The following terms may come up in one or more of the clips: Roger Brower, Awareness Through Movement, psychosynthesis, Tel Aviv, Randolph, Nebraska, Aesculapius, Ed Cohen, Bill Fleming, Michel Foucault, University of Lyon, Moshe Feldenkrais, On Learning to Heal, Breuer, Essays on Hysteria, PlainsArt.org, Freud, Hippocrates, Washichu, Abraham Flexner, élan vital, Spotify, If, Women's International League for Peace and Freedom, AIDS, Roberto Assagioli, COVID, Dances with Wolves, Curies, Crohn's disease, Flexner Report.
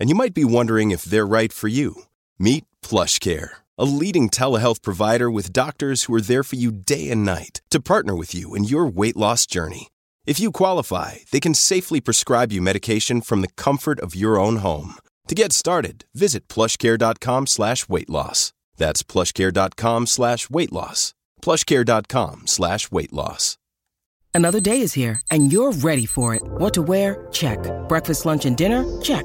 and you might be wondering if they're right for you. Meet PlushCare, a leading telehealth provider with doctors who are there for you day and night to partner with you in your weight loss journey. If you qualify, they can safely prescribe you medication from the comfort of your own home. To get started, visit plushcare.com/weight loss. That's plushcare.com/weight loss. plushcare.com/weight loss. Another day is here, and you're ready for it. What to wear? Check. Breakfast, lunch, and dinner? Check.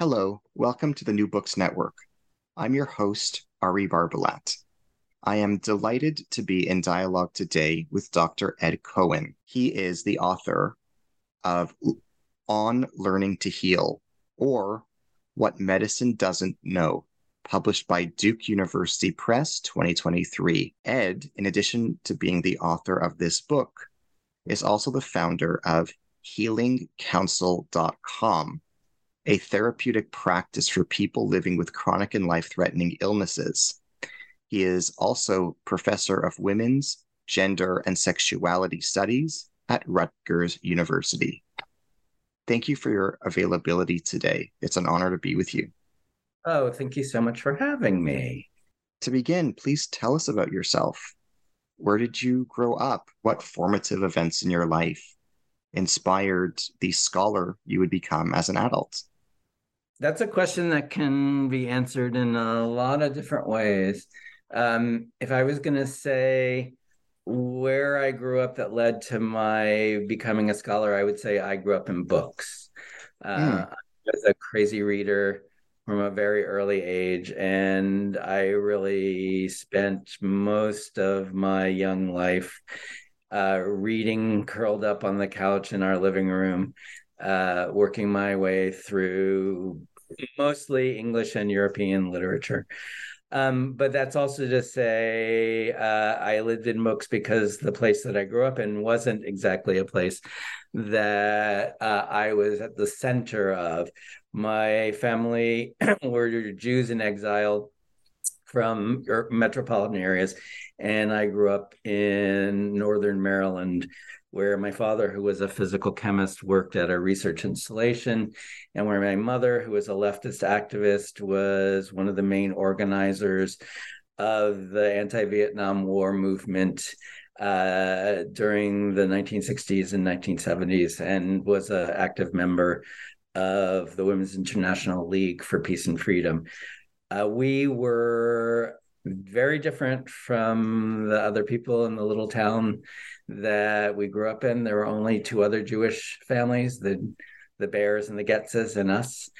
Hello, welcome to the New Books Network. I'm your host, Ari Barbalat. I am delighted to be in dialogue today with Dr. Ed Cohen. He is the author of On Learning to Heal, or What Medicine Doesn't Know, published by Duke University Press, 2023. Ed, in addition to being the author of this book, is also the founder of HealingCouncil.com, a therapeutic practice for people living with chronic and life-threatening illnesses. He is also professor of women's, gender, and sexuality studies at Rutgers University. Thank you for your availability today. It's an honor to be with you. Oh, thank you so much for having me. To begin, please tell us about yourself. Where did you grow up? What formative events in your life inspired the scholar you would become as an adult? That's a question that can be answered in a lot of different ways. If I was going to say where I grew up that led to my becoming a scholar, I would say I grew up in books. I was a crazy reader from a very early age, and I really spent most of my young life reading, curled up on the couch in our living room, working my way through mostly English and European literature. But that's also to say I lived in books because the place that I grew up in wasn't exactly a place that I was at the center of. My family were Jews in exile from metropolitan areas, and I grew up in northern Maryland, where my father, who was a physical chemist, worked at a research installation, and where my mother, who was a leftist activist, was one of the main organizers of the anti-Vietnam War movement during the 1960s and 1970s, and was an active member of the Women's International League for Peace and Freedom. We were very different from the other people in the little town that we grew up in. There were only two other Jewish families, the Bears and the Getzes and us.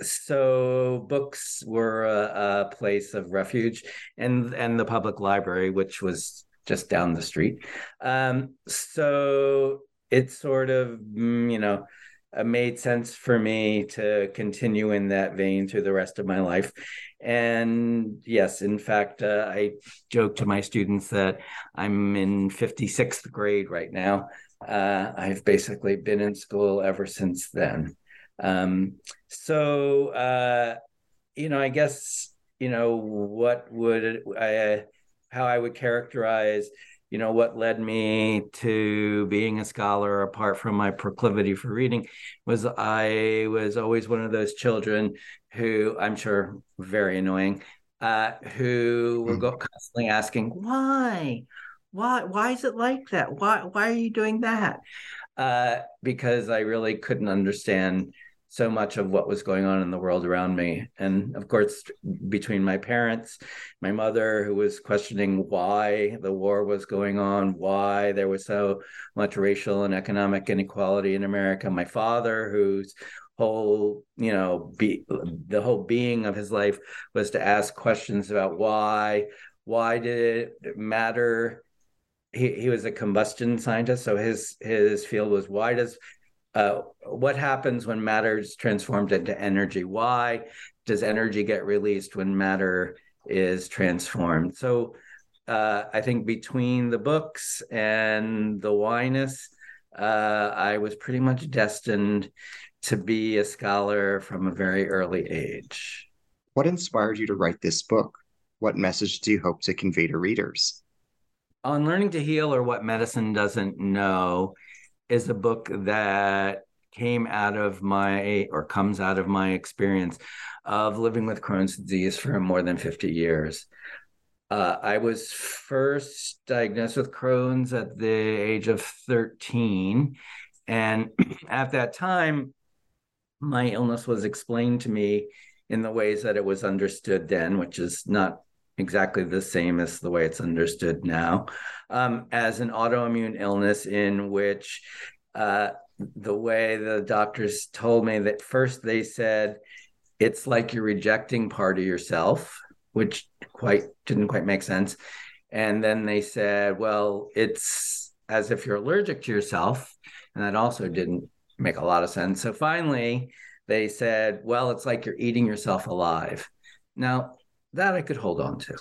So books were a place of refuge, and the public library, which was just down the street. So it sort of, made sense for me to continue in that vein through the rest of my life. And yes, in fact, I joke to my students that I'm in 56th grade right now. I've basically been in school ever since then. I guess, how I would characterize what led me to being a scholar, apart from my proclivity for reading, was I was always one of those children who, I'm sure, very annoying, who were constantly asking, why? Why is it like that? Why are you doing that? Because I really couldn't understand so much of what was going on in the world around me. And of course, between my parents, my mother, who was questioning why the war was going on, why there was so much racial and economic inequality in America, my father, whose whole, the whole being of his life was to ask questions about why did it matter? He was a combustion scientist, so his field was what happens when matter is transformed into energy? Why does energy get released when matter is transformed? So I think between the books and the whyness, I was pretty much destined to be a scholar from a very early age. What inspired you to write this book? What message do you hope to convey to readers? On Learning to Heal, or What Medicine Doesn't Know, is a book that comes out of my experience of living with Crohn's disease for more than 50 years. I was first diagnosed with Crohn's at the age of 13. And at that time, my illness was explained to me in the ways that it was understood then, which is not exactly the same as the way it's understood now, as an autoimmune illness in which the way the doctors told me that first they said, it's like you're rejecting part of yourself, which didn't quite make sense. And then they said, well, it's as if you're allergic to yourself. And that also didn't make a lot of sense. So finally, they said, well, it's like you're eating yourself alive. Now, that I could hold on to.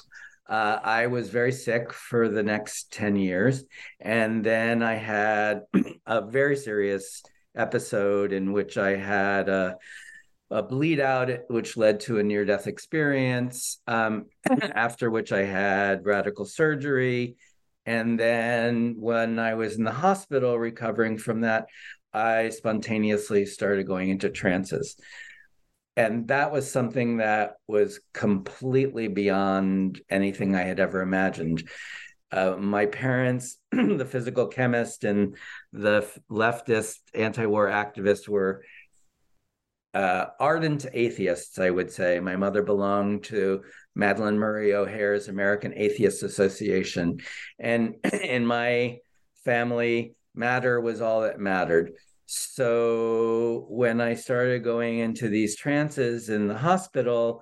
I was very sick for the next 10 years. And then I had a very serious episode in which I had a bleed out, which led to a near-death experience, after which I had radical surgery. And then when I was in the hospital recovering from that, I spontaneously started going into trances. And that was something that was completely beyond anything I had ever imagined. My parents, the physical chemist and the leftist anti-war activist, were ardent atheists, I would say. My mother belonged to Madeleine Murray O'Hare's American Atheist Association. And in my family, matter was all that mattered. So when I started going into these trances in the hospital,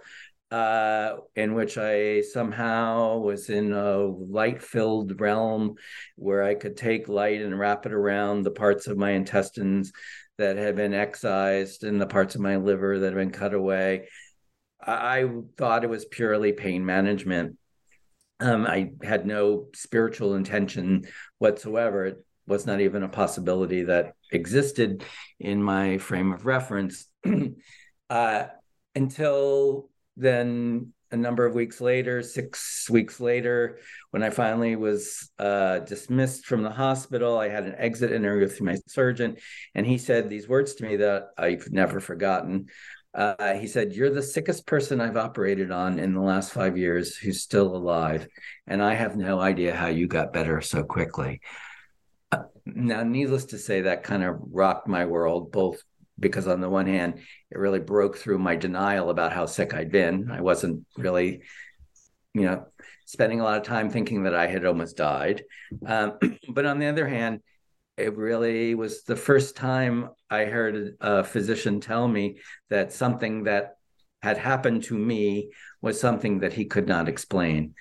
in which I somehow was in a light-filled realm where I could take light and wrap it around the parts of my intestines that had been excised and the parts of my liver that had been cut away, I thought it was purely pain management. I had no spiritual intention whatsoever. It was not even a possibility that existed in my frame of reference until then. A number of weeks later, 6 weeks later, when I finally was dismissed from the hospital, I had an exit interview with my surgeon, and he said these words to me that I've never forgotten. He said, "You're the sickest person I've operated on in the last 5 years who's still alive, and I have no idea how you got better so quickly." Now, needless to say, that kind of rocked my world, both because on the one hand, it really broke through my denial about how sick I'd been. I wasn't really, spending a lot of time thinking that I had almost died. But on the other hand, it really was the first time I heard a physician tell me that something that had happened to me was something that he could not explain.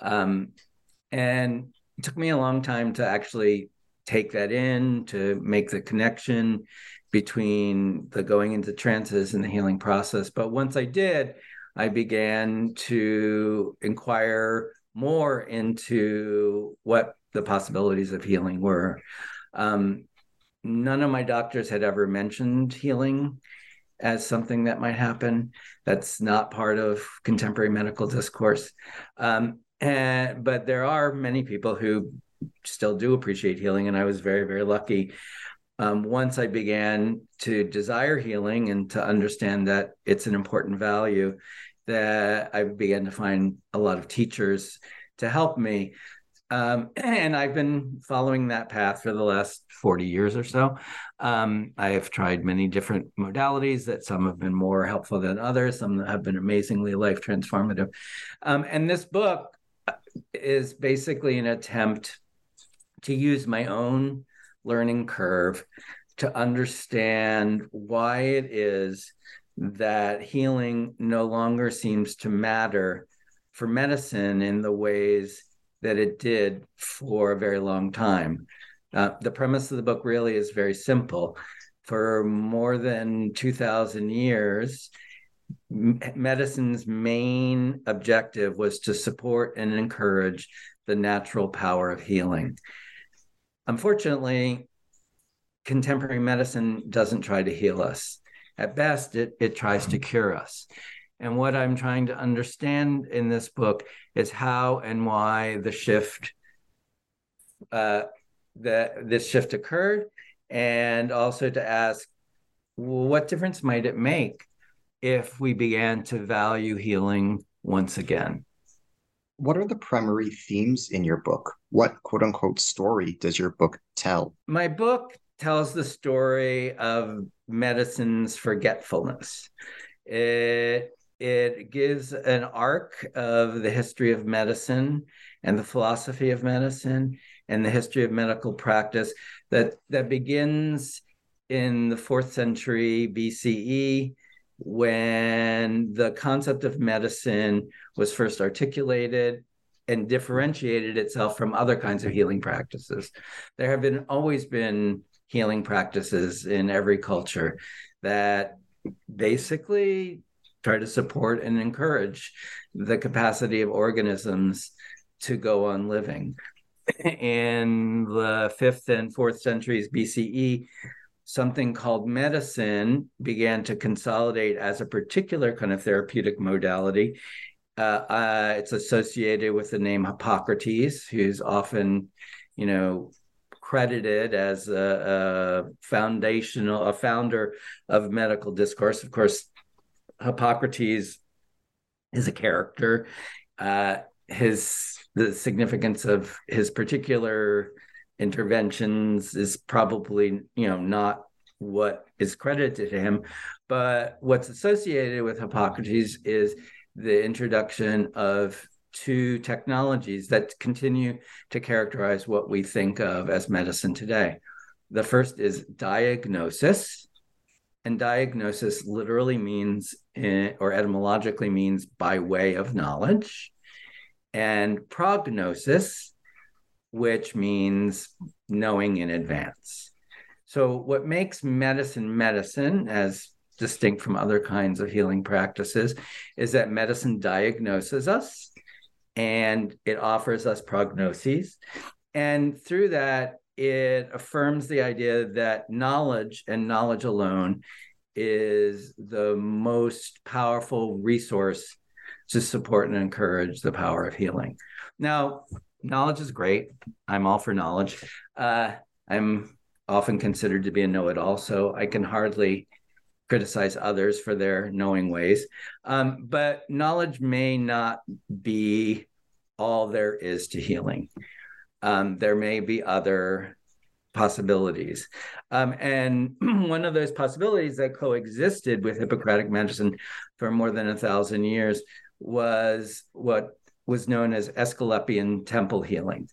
And it took me a long time to actually take that in, to make the connection between the going into trances and the healing process. But once I did, I began to inquire more into what the possibilities of healing were. None of my doctors had ever mentioned healing as something that might happen. That's not part of contemporary medical discourse. But there are many people who still do appreciate healing, and I was very, very lucky. Once I began to desire healing and to understand that it's an important value, that I began to find a lot of teachers to help me. And I've been following that path for the last 40 years or so. I have tried many different modalities that some have been more helpful than others. Some have been amazingly life transformative. And this book is basically an attempt to use my own learning curve to understand why it is that healing no longer seems to matter for medicine in the ways that it did for a very long time. The premise of the book really is very simple. For more than 2,000 years, medicine's main objective was to support and encourage the natural power of healing. Unfortunately, contemporary medicine doesn't try to heal us. At best, it tries to cure us. And what I'm trying to understand in this book is how and why the shift, this shift occurred, and also to ask, well, what difference might it make if we began to value healing once again? What are the primary themes in your book? What quote-unquote story does your book tell? My book tells the story of medicine's forgetfulness. It gives an arc of the history of medicine and the philosophy of medicine and the history of medical practice that begins in the 4th century BCE, when the concept of medicine was first articulated and differentiated itself from other kinds of healing practices. There have always been healing practices in every culture that basically try to support and encourage the capacity of organisms to go on living. In the 5th and 4th centuries BCE, something called medicine began to consolidate as a particular kind of therapeutic modality. It's associated with the name Hippocrates, who's often, credited as a founder of medical discourse. Of course, Hippocrates is a character. The significance of his particular interventions is probably, not what is credited to him, but what's associated with Hippocrates is the introduction of two technologies that continue to characterize what we think of as medicine today. The first is diagnosis, and diagnosis literally means, or etymologically means, by way of knowledge, and prognosis, which means knowing in advance. So what makes medicine, as distinct from other kinds of healing practices, is that medicine diagnoses us, and it offers us prognoses. And through that, it affirms the idea that knowledge and knowledge alone is the most powerful resource to support and encourage the power of healing. Now, knowledge is great. I'm all for knowledge. I'm often considered to be a know-it-all, so I can hardly criticize others for their knowing ways. But knowledge may not be all there is to healing. There may be other possibilities. And one of those possibilities that coexisted with Hippocratic medicine for more than 1,000 years was what was known as Aesculapian temple healing.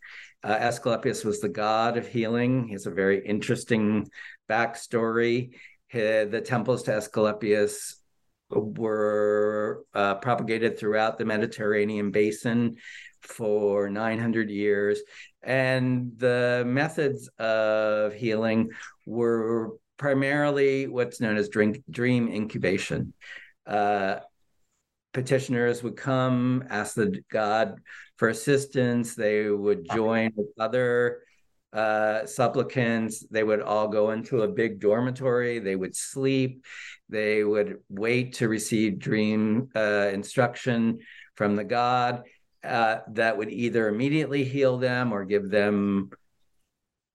Aesculapius was the god of healing. He has a very interesting backstory. The temples to Aesculapius were propagated throughout the Mediterranean basin for 900 years. And the methods of healing were primarily what's known as dream incubation. Petitioners would come, ask the god for assistance. They would join with other supplicants. They would all go into a big dormitory. They would sleep. They would wait to receive dream instruction from the god that would either immediately heal them or give them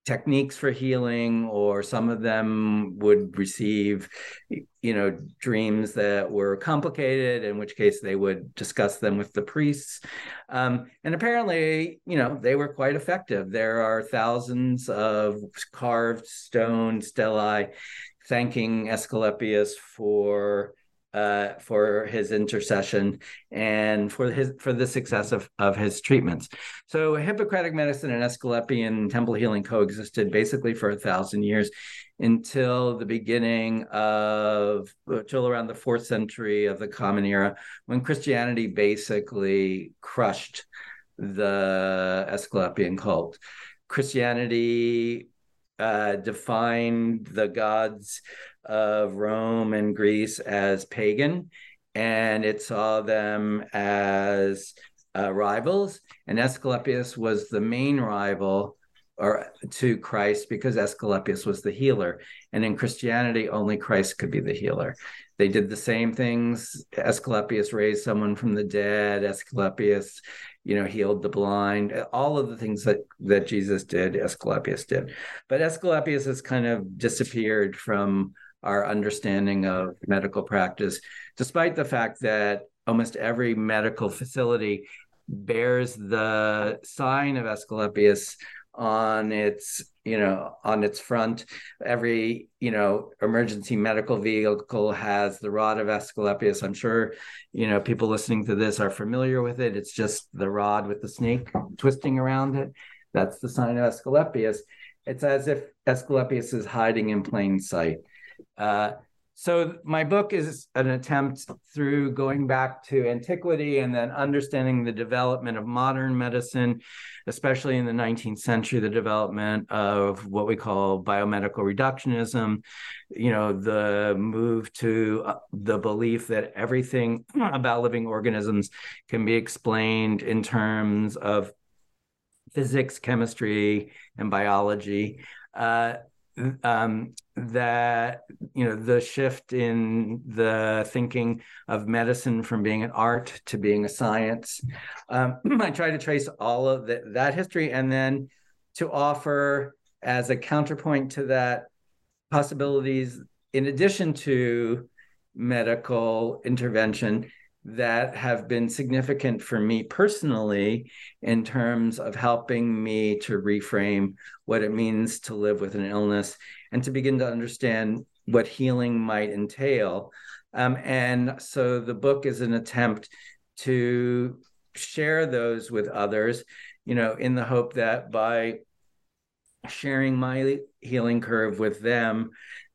techniques for healing, or some of them would receive, dreams that were complicated, in which case they would discuss them with the priests. And apparently, they were quite effective. There are thousands of carved stone stelae thanking Aesculapius for his intercession and for the success of his treatments. So Hippocratic medicine and Aesculapian temple healing coexisted basically for 1,000 years until the beginning of, till around the 4th century of the Common Era, when Christianity basically crushed the Aesculapian cult. Christianity defined the gods of Rome and Greece as pagan, and it saw them as rivals. And Aesculapius was the main rival to Christ, because Aesculapius was the healer. And in Christianity, only Christ could be the healer. They did the same things. Aesculapius raised someone from the dead. Aesculapius, healed the blind. All of the things that Jesus did, Aesculapius did. But Aesculapius has kind of disappeared from our understanding of medical practice, despite the fact that almost every medical facility bears the sign of Aesculapius on its, on its front. Every, emergency medical vehicle has the rod of Aesculapius. I'm sure, people listening to this are familiar with it. It's just the rod with the snake twisting around it. That's the sign of Aesculapius. It's as if Aesculapius is hiding in plain sight. So my book is an attempt, through going back to antiquity and then understanding the development of modern medicine, especially in the 19th century, the development of what we call biomedical reductionism, the move to the belief that everything about living organisms can be explained in terms of physics, chemistry, and biology. The shift in the thinking of medicine from being an art to being a science. I try to trace all of that history, and then to offer as a counterpoint to that possibilities in addition to medical intervention that have been significant for me personally in terms of helping me to reframe what it means to live with an illness and to begin to understand what healing might entail. And so the book is an attempt to share those with others, in the hope that by sharing my healing curve with them,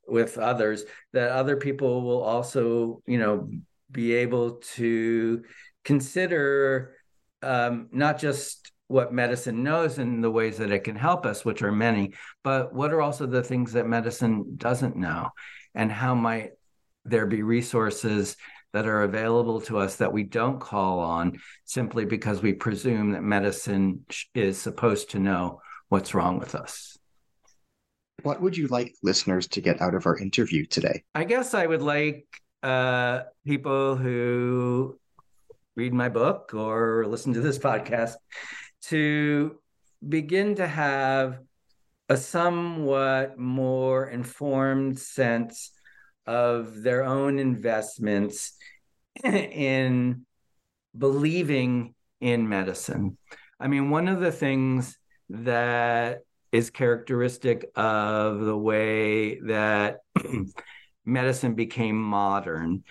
with others, that other people will also, be able to consider not just what medicine knows and the ways that it can help us, which are many, but what are also the things that medicine doesn't know, and how might there be resources that are available to us that we don't call on simply because we presume that medicine is supposed to know what's wrong with us. What would you like listeners to get out of our interview today? I guess I would like people who read my book or listen to this podcast to begin to have a somewhat more informed sense of their own investments in believing in medicine. I mean, one of the things that is characteristic of the way that medicine became modern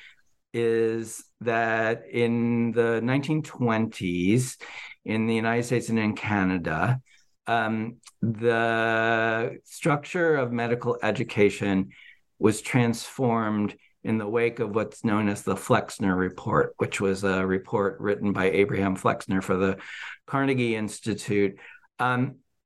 is that in the 1920s, in the United States and in Canada, the structure of medical education was transformed in the wake of what's known as the Flexner Report, which was a report written by Abraham Flexner for the Carnegie Institute,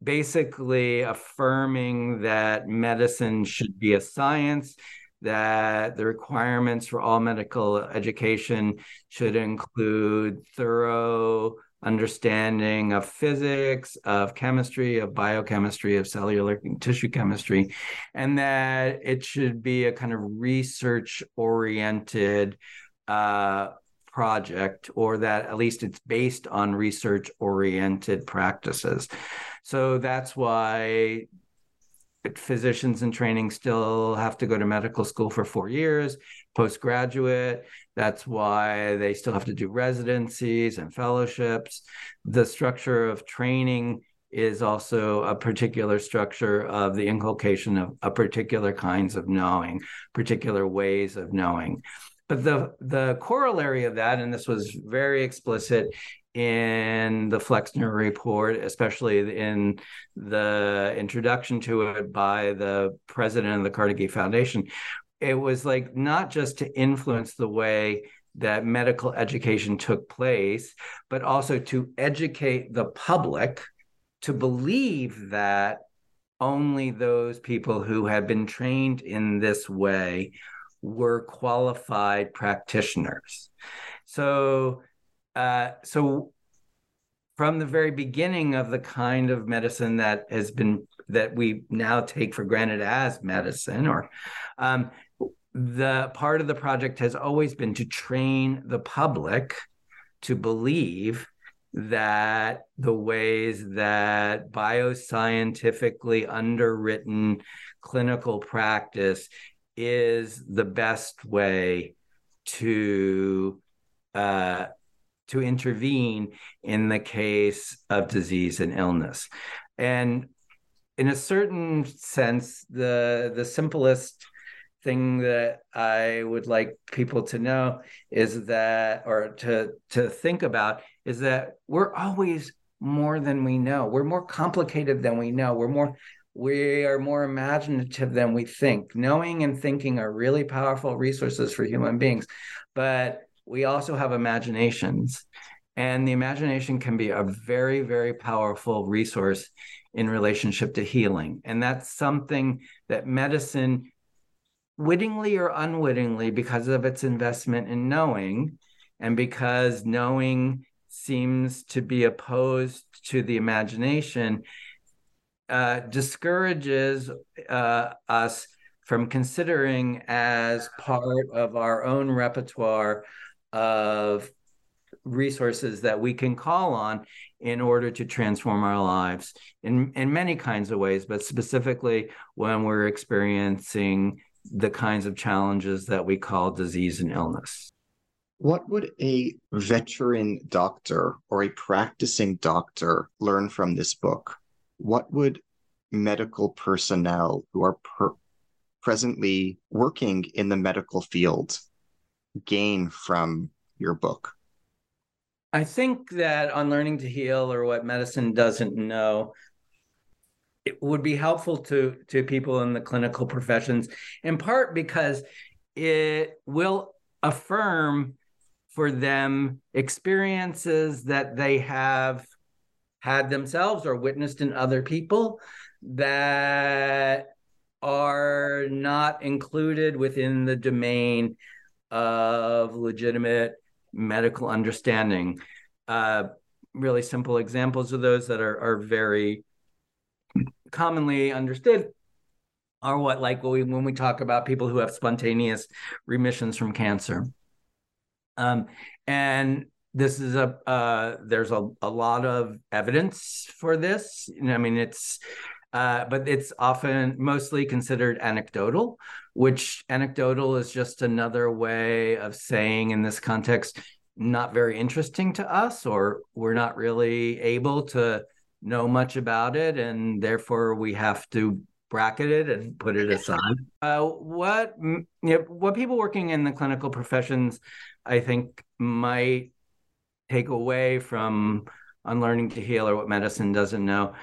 basically affirming that medicine should be a science, that the requirements for all medical education should include thorough understanding of physics, of chemistry, of biochemistry, of cellular tissue chemistry, and that it should be a kind of research-oriented project, or that at least it's based on research-oriented practices. So that's why physicians in training still have to go to medical school for 4 years, postgraduate. That's why they still have to do residencies and fellowships. The structure of training is also a particular structure of the inculcation of a particular kinds of knowing, particular ways of knowing. But the corollary of that, and this was very explicit in the Flexner Report, especially in the introduction to it by the president of the Carnegie Foundation, it was like not just to influence the way that medical education took place, but also to educate the public to believe that only those people who had been trained in this way were qualified practitioners. So from the very beginning of the kind of medicine that has been, that we now take for granted as medicine, or the part of the project has always been to train the public to believe that the ways that bioscientifically underwritten clinical practice is the best way to intervene in the case of disease and illness. And in a certain sense, the simplest thing that I would like people to know is that, or to think about, is that we're always more than we know. We're more complicated than we know. We are more imaginative than we think. Knowing and thinking are really powerful resources for human beings, but we also have imaginations. And the imagination can be a very, very powerful resource in relationship to healing. And that's something that medicine, wittingly or unwittingly, because of its investment in knowing, and because knowing seems to be opposed to the imagination, discourages us from considering as part of our own repertoire of resources that we can call on in order to transform our lives in many kinds of ways, but specifically when we're experiencing the kinds of challenges that we call disease and illness. What would a veteran doctor or a practicing doctor learn from this book? What would medical personnel who are presently working in the medical field gain from your book? I think that On Learning to Heal, or What Medicine Doesn't Know, it would be helpful to people in the clinical professions, in part because it will affirm for them experiences that they have had themselves or witnessed in other people that are not included within the domain of legitimate medical understanding. Really simple examples of those that are very commonly understood are when we talk about people who have spontaneous remissions from cancer. And this is there's a lot of evidence for this. But it's often mostly considered anecdotal, which anecdotal is just another way of saying in this context, not very interesting to us, or we're not really able to know much about it, and therefore we have to bracket it and put it aside. What people working in the clinical professions, I think, might take away from On Learning to Heal, or What Medicine Doesn't Know,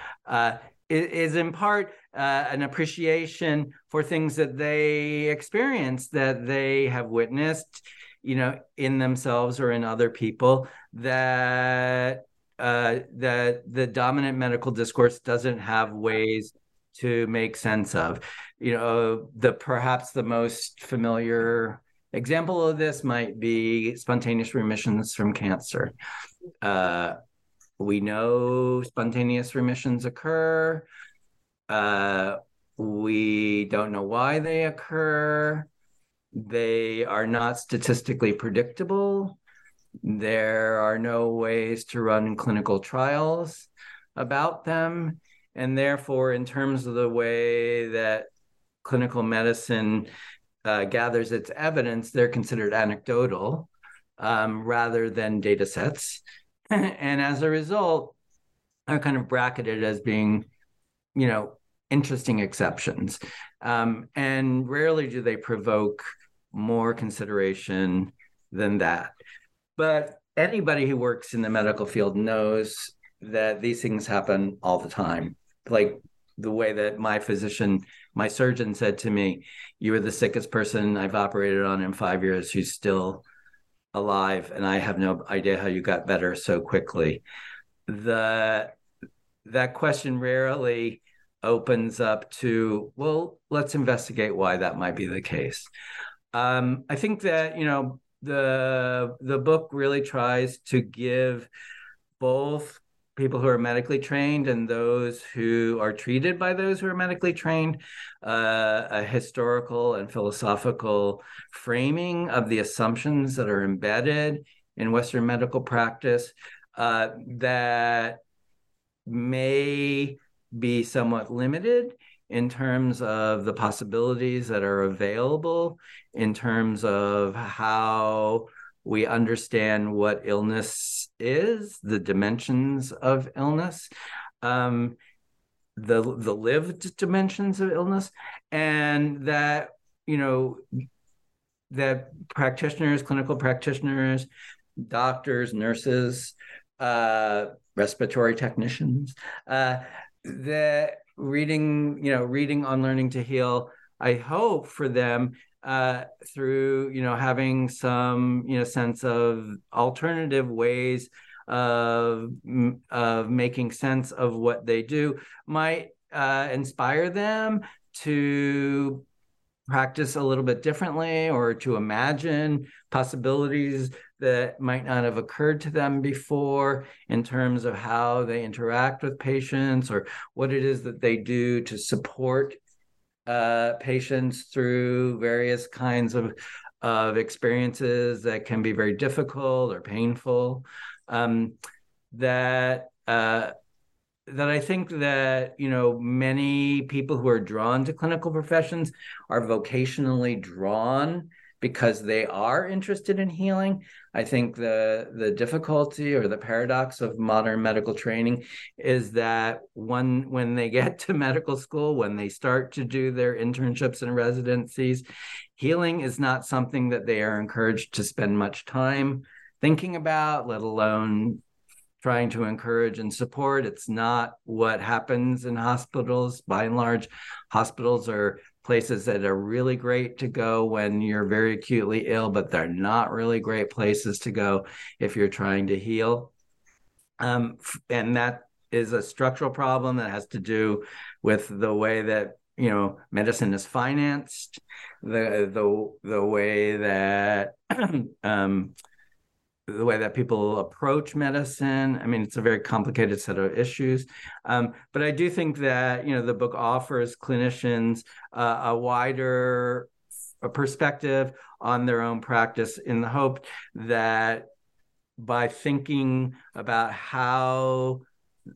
is in part an appreciation for things that they experience, that they have witnessed, in themselves or in other people, that the dominant medical discourse doesn't have ways to make sense of. Perhaps the most familiar example of this might be spontaneous remissions from cancer. We know spontaneous remissions occur. We don't know why they occur. They are not statistically predictable. There are no ways to run clinical trials about them. And therefore, in terms of the way that clinical medicine gathers its evidence, they're considered anecdotal rather than data sets. And as a result, are kind of bracketed as being, you know, interesting exceptions. And rarely do they provoke more consideration than that. But anybody who works in the medical field knows that these things happen all the time. Like the way that my physician, my surgeon said to me, you are the sickest person I've operated on in 5 years who's still alive, and I have no idea how you got better so quickly. That question rarely opens up to, well, let's investigate why that might be the case. I think that, you know, the book really tries to give both people who are medically trained and those who are treated by those who are medically trained a historical and philosophical framing of the assumptions that are embedded in Western medical practice that may be somewhat limited in terms of the possibilities that are available, in terms of how we understand what illness is, the dimensions of illness, the lived dimensions of illness, and that, you know, that practitioners, clinical practitioners, doctors, nurses, respiratory technicians, that reading On Learning to Heal, I hope for them through, you know, having some, you know, sense of alternative ways of making sense of what they do might inspire them to practice a little bit differently or to imagine possibilities that might not have occurred to them before in terms of how they interact with patients or what it is that they do to support patients through various kinds of experiences that can be very difficult or painful. That I think that, you know, many people who are drawn to clinical professions are vocationally drawn because they are interested in healing. I think the difficulty or the paradox of modern medical training is that when they get to medical school, when they start to do their internships and residencies, healing is not something that they are encouraged to spend much time thinking about, let alone trying to encourage and support. It's not what happens in hospitals. By and large, hospitals are places that are really great to go when you're very acutely ill, but they're not really great places to go if you're trying to heal. And that is a structural problem that has to do with the way that, you know, medicine is financed, the way that the way that people approach medicine. I mean, it's a very complicated set of issues. But I do think that, you know, the book offers clinicians a wider perspective on their own practice in the hope that by thinking about how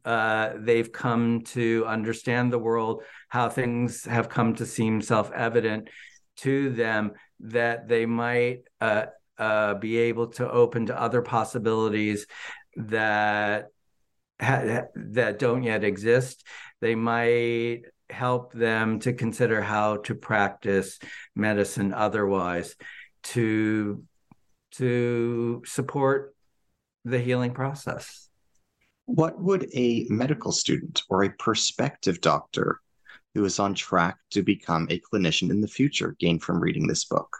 they've come to understand the world, how things have come to seem self-evident to them, that they might be able to open to other possibilities that don't yet exist. They might help them to consider how to practice medicine otherwise to support the healing process. What would a medical student or a prospective doctor who is on track to become a clinician in the future gain from reading this book?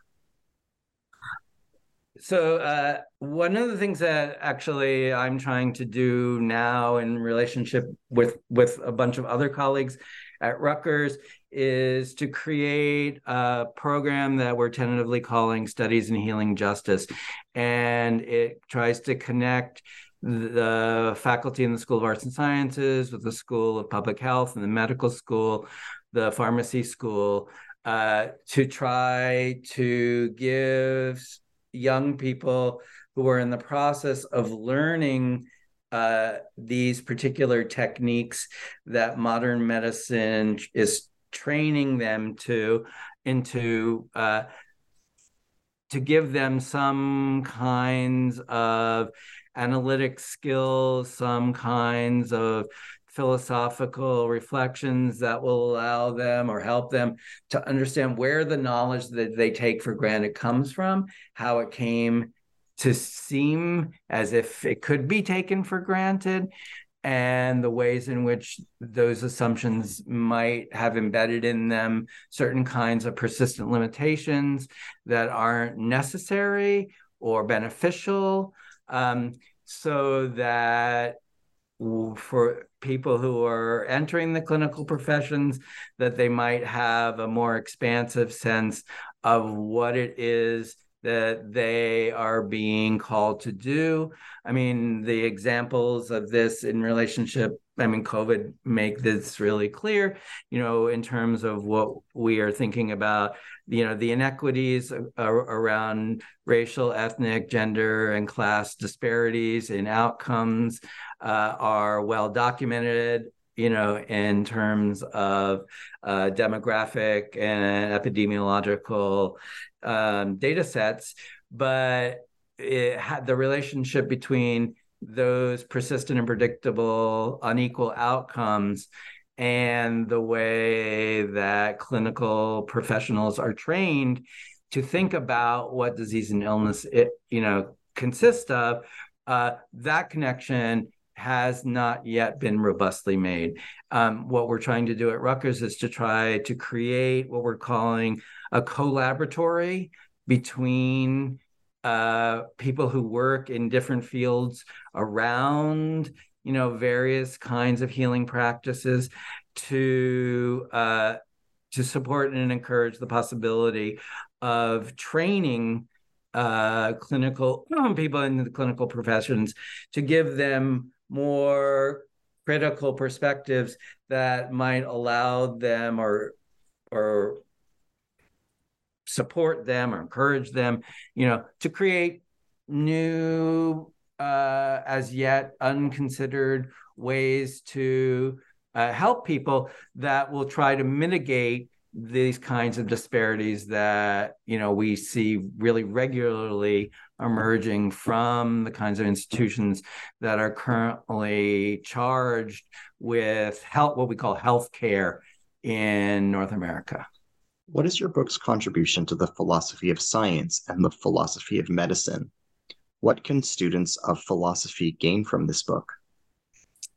So one of the things that actually I'm trying to do now in relationship with a bunch of other colleagues at Rutgers is to create a program that we're tentatively calling Studies in Healing Justice. And it tries to connect the faculty in the School of Arts and Sciences with the School of Public Health and the medical school, the pharmacy school, to try to give young people who are in the process of learning these particular techniques that modern medicine is training them to, to give them some kinds of analytic skills, some kinds of philosophical reflections that will allow them or help them to understand where the knowledge that they take for granted comes from, how it came to seem as if it could be taken for granted, and the ways in which those assumptions might have embedded in them certain kinds of persistent limitations that aren't necessary or beneficial, so that for people who are entering the clinical professions, that they might have a more expansive sense of what it is that they are being called to do. I mean, the examples of this in relationship, I mean, COVID make this really clear, you know, in terms of what we are thinking about, you know, the inequities around racial, ethnic, gender, and class disparities in outcomes are well documented, you know, in terms of demographic and epidemiological data sets, but it had the relationship between those persistent and predictable unequal outcomes and the way that clinical professionals are trained to think about what disease and illness, you know, consist of, that connection has not yet been robustly made. What we're trying to do at Rutgers is to try to create what we're calling a collaboratory between people who work in different fields around, you know, various kinds of healing practices to support and encourage the possibility of training clinical people in the clinical professions to give them more critical perspectives that might allow them or support them or encourage them, you know, to create new, as yet unconsidered ways to help people that will try to mitigate these kinds of disparities that, you know, we see really regularly emerging from the kinds of institutions that are currently charged with health, what we call healthcare in North America. What is your book's contribution to the philosophy of science and the philosophy of medicine? What can students of philosophy gain from this book?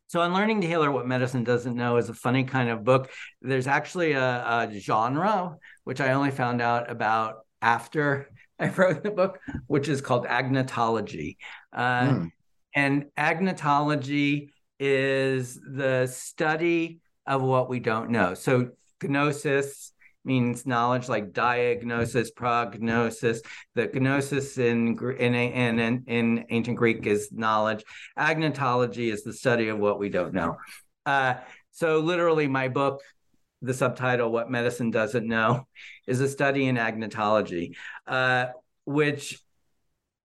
So On Learning to Heal, or What Medicine Doesn't Know, is a funny kind of book. There's actually a genre, which I only found out about after I wrote the book, which is called agnotology. And agnotology is the study of what we don't know. So gnosis means knowledge, like diagnosis, prognosis. The gnosis in ancient Greek is knowledge. Agnotology is the study of what we don't know. So literally my book, the subtitle, What Medicine Doesn't Know, is a study in agnotology, which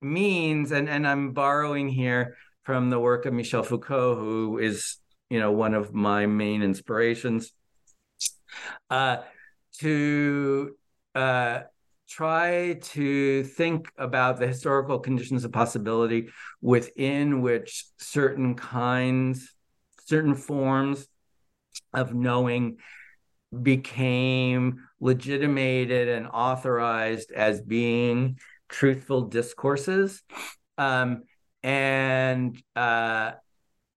means, and I'm borrowing here from the work of Michel Foucault, who is, you know, one of my main inspirations, to try to think about the historical conditions of possibility within which certain kinds, certain forms of knowing became legitimated and authorized as being truthful discourses. And that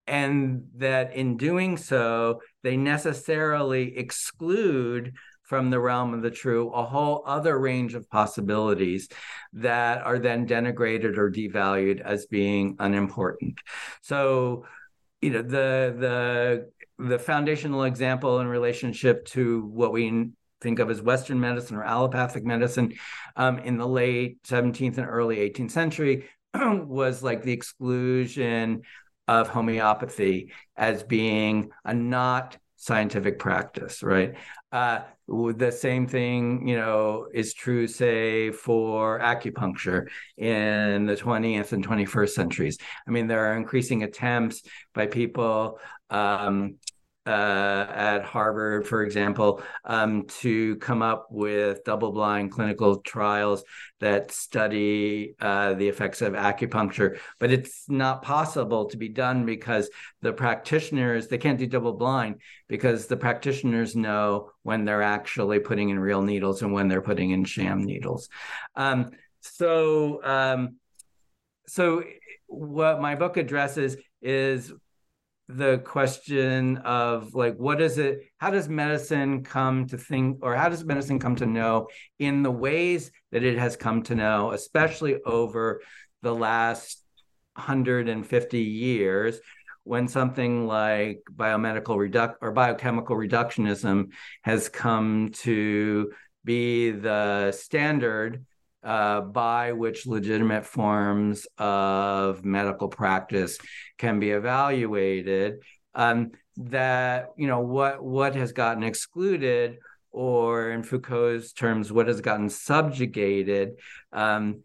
in doing so, they necessarily exclude from the realm of the true a whole other range of possibilities that are then denigrated or devalued as being unimportant. So, you know, the foundational example in relationship to what we think of as Western medicine or allopathic medicine in the late 17th and early 18th century was like the exclusion of homeopathy as being a not scientific practice, right? The same thing, you know, is true, say, for acupuncture in the 20th and 21st centuries. I mean, there are increasing attempts by people at Harvard, for example, to come up with double-blind clinical trials that study the effects of acupuncture. But it's not possible to be done because the practitioners, they can't do double-blind because the practitioners know when they're actually putting in real needles and when they're putting in sham needles. So what my book addresses is the question of, like, what is it, how does medicine come to think, or how does medicine come to know in the ways that it has come to know, especially over the last 150 years, when something like biochemical reductionism has come to be the standard by which legitimate forms of medical practice can be evaluated, that, you know, what has gotten excluded, or in Foucault's terms, what has gotten subjugated, you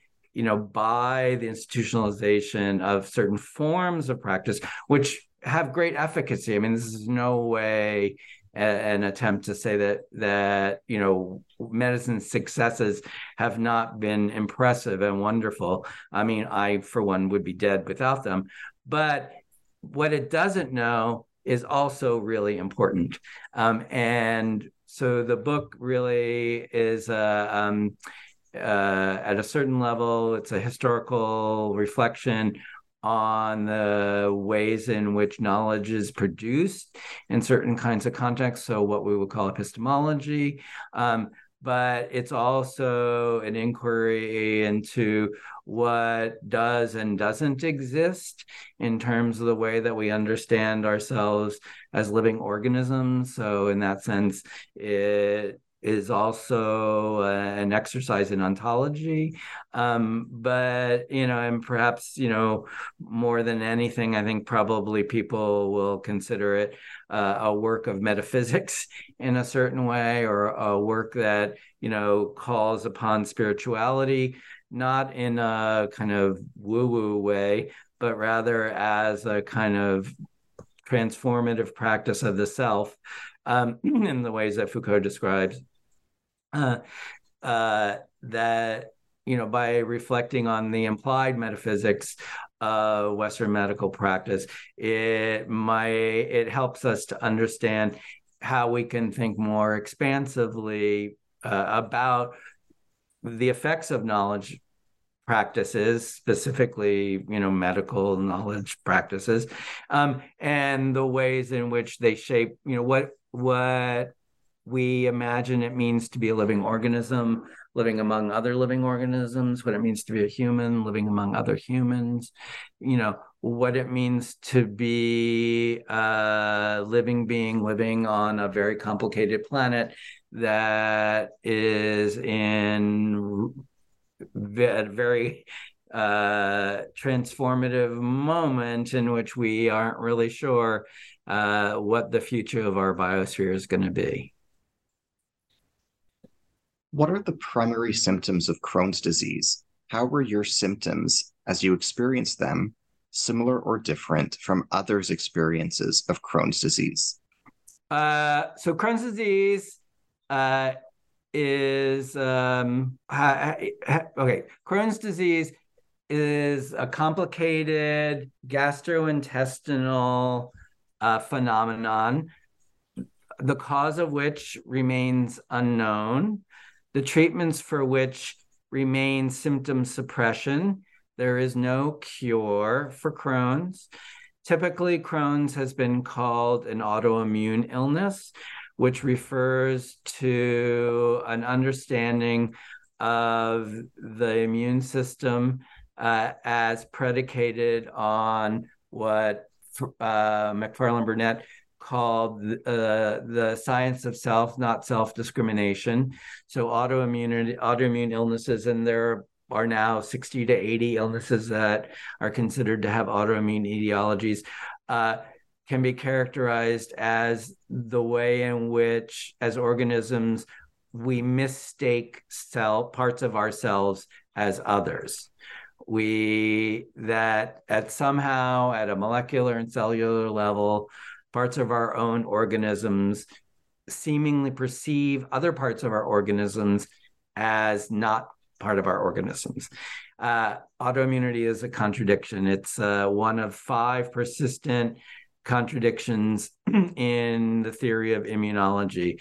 know, by the institutionalization of certain forms of practice, which have great efficacy. I mean, this is no way an attempt to say that you know, medicine's successes have not been impressive and wonderful. I mean, I, for one, would be dead without them. But what it doesn't know is also really important. And so the book really is at a certain level, it's a historical reflection on the ways in which knowledge is produced in certain kinds of contexts, so what we would call epistemology. But it's also an inquiry into what does and doesn't exist in terms of the way that we understand ourselves as living organisms. So in that sense, it is also an exercise in ontology. But, you know, and perhaps, you know, more than anything, I think probably people will consider it a work of metaphysics in a certain way, or a work that, you know, calls upon spirituality, not in a kind of woo-woo way, but rather as a kind of transformative practice of the self, in the ways that Foucault describes. That, you know, by reflecting on the implied metaphysics of Western medical practice, it helps us to understand how we can think more expansively about the effects of knowledge practices, specifically, you know, medical knowledge practices, and the ways in which they shape, you know, what we imagine it means to be a living organism, living among other living organisms, what it means to be a human, living among other humans, you know, what it means to be a living being living on a very complicated planet that is in a very transformative moment in which we aren't really sure what the future of our biosphere is going to be. What are the primary symptoms of Crohn's disease? How were your symptoms, as you experienced them, similar or different from others' experiences of Crohn's disease? So Crohn's disease is, okay, Crohn's disease is a complicated gastrointestinal phenomenon, the cause of which remains unknown, the treatments for which remain symptom suppression. There is no cure for Crohn's. Typically, Crohn's has been called an autoimmune illness, which refers to an understanding of the immune system as predicated on what McFarlane Burnett called the science of self, not self-discrimination. So autoimmune illnesses, and there are now 60 to 80 illnesses that are considered to have autoimmune etiologies, can be characterized as the way in which, as organisms, we mistake parts of ourselves as others. At a molecular and cellular level, parts of our own organisms seemingly perceive other parts of our organisms as not part of our organisms. Autoimmunity is a contradiction. It's one of five persistent contradictions in the theory of immunology.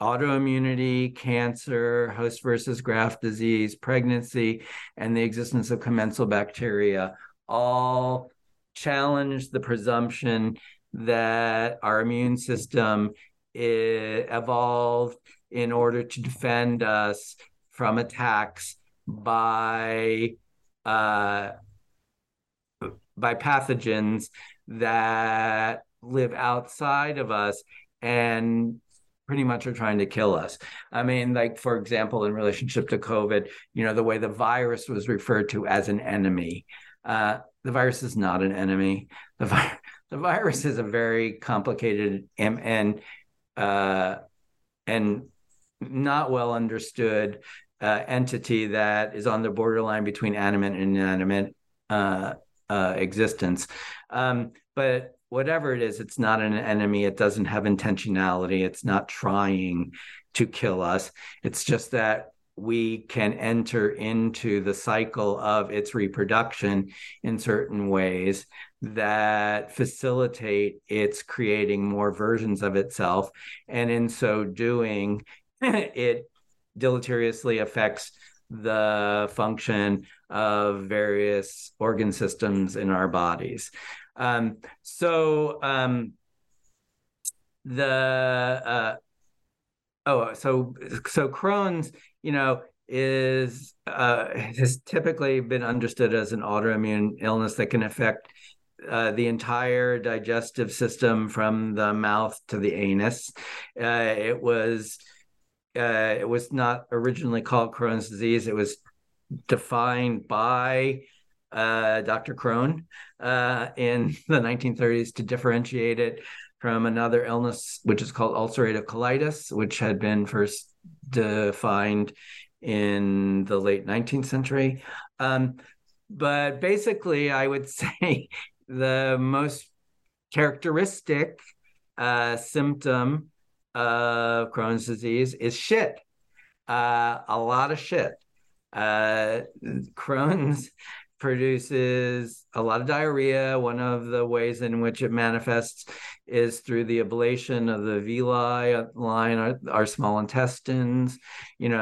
Autoimmunity, cancer, host versus graft disease, pregnancy, and the existence of commensal bacteria all challenge the presumption that our immune system evolved in order to defend us from attacks by pathogens that live outside of us and pretty much are trying to kill us. I mean, like, for example, in relationship to COVID, the way the virus was referred to as an enemy. The virus is not an enemy. The virus is a very complicated and not well understood entity that is on the borderline between animate and inanimate existence. But whatever it is, it's not an enemy. It doesn't have intentionality. It's not trying to kill us. It's just that we can enter into the cycle of its reproduction in certain ways that facilitate its creating more versions of itself. And in so doing, it deleteriously affects the function of various organ systems in our bodies. So Crohn's, has typically been understood as an autoimmune illness that can affect the entire digestive system from the mouth to the anus. It was not originally called Crohn's disease. It was defined by Dr. Crohn in the 1930s to differentiate it from another illness, which is called ulcerative colitis, which had been first defined in the late 19th century. But basically, I would say the most characteristic symptom of Crohn's disease is shit, a lot of shit. Crohn's produces a lot of diarrhea. One of the ways in which it manifests is through the ablation of the villi line, our small intestines, and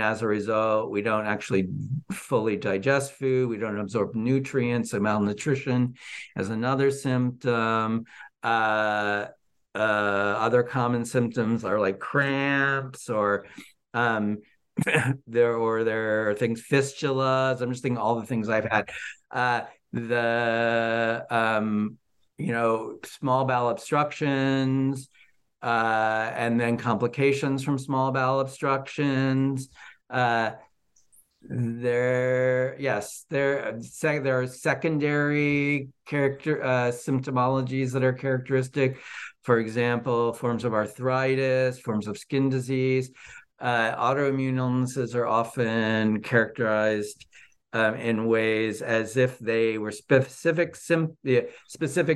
as a result, we don't actually fully digest food. We don't absorb nutrients. So malnutrition is another symptom. Other common symptoms are like cramps or there are things, fistulas. I'm just thinking all the things I've had. Small bowel obstructions, and then complications from small bowel obstructions. There are secondary symptomologies that are characteristic. For example, forms of arthritis, forms of skin disease. Autoimmune illnesses are often characterized in ways as if they were specific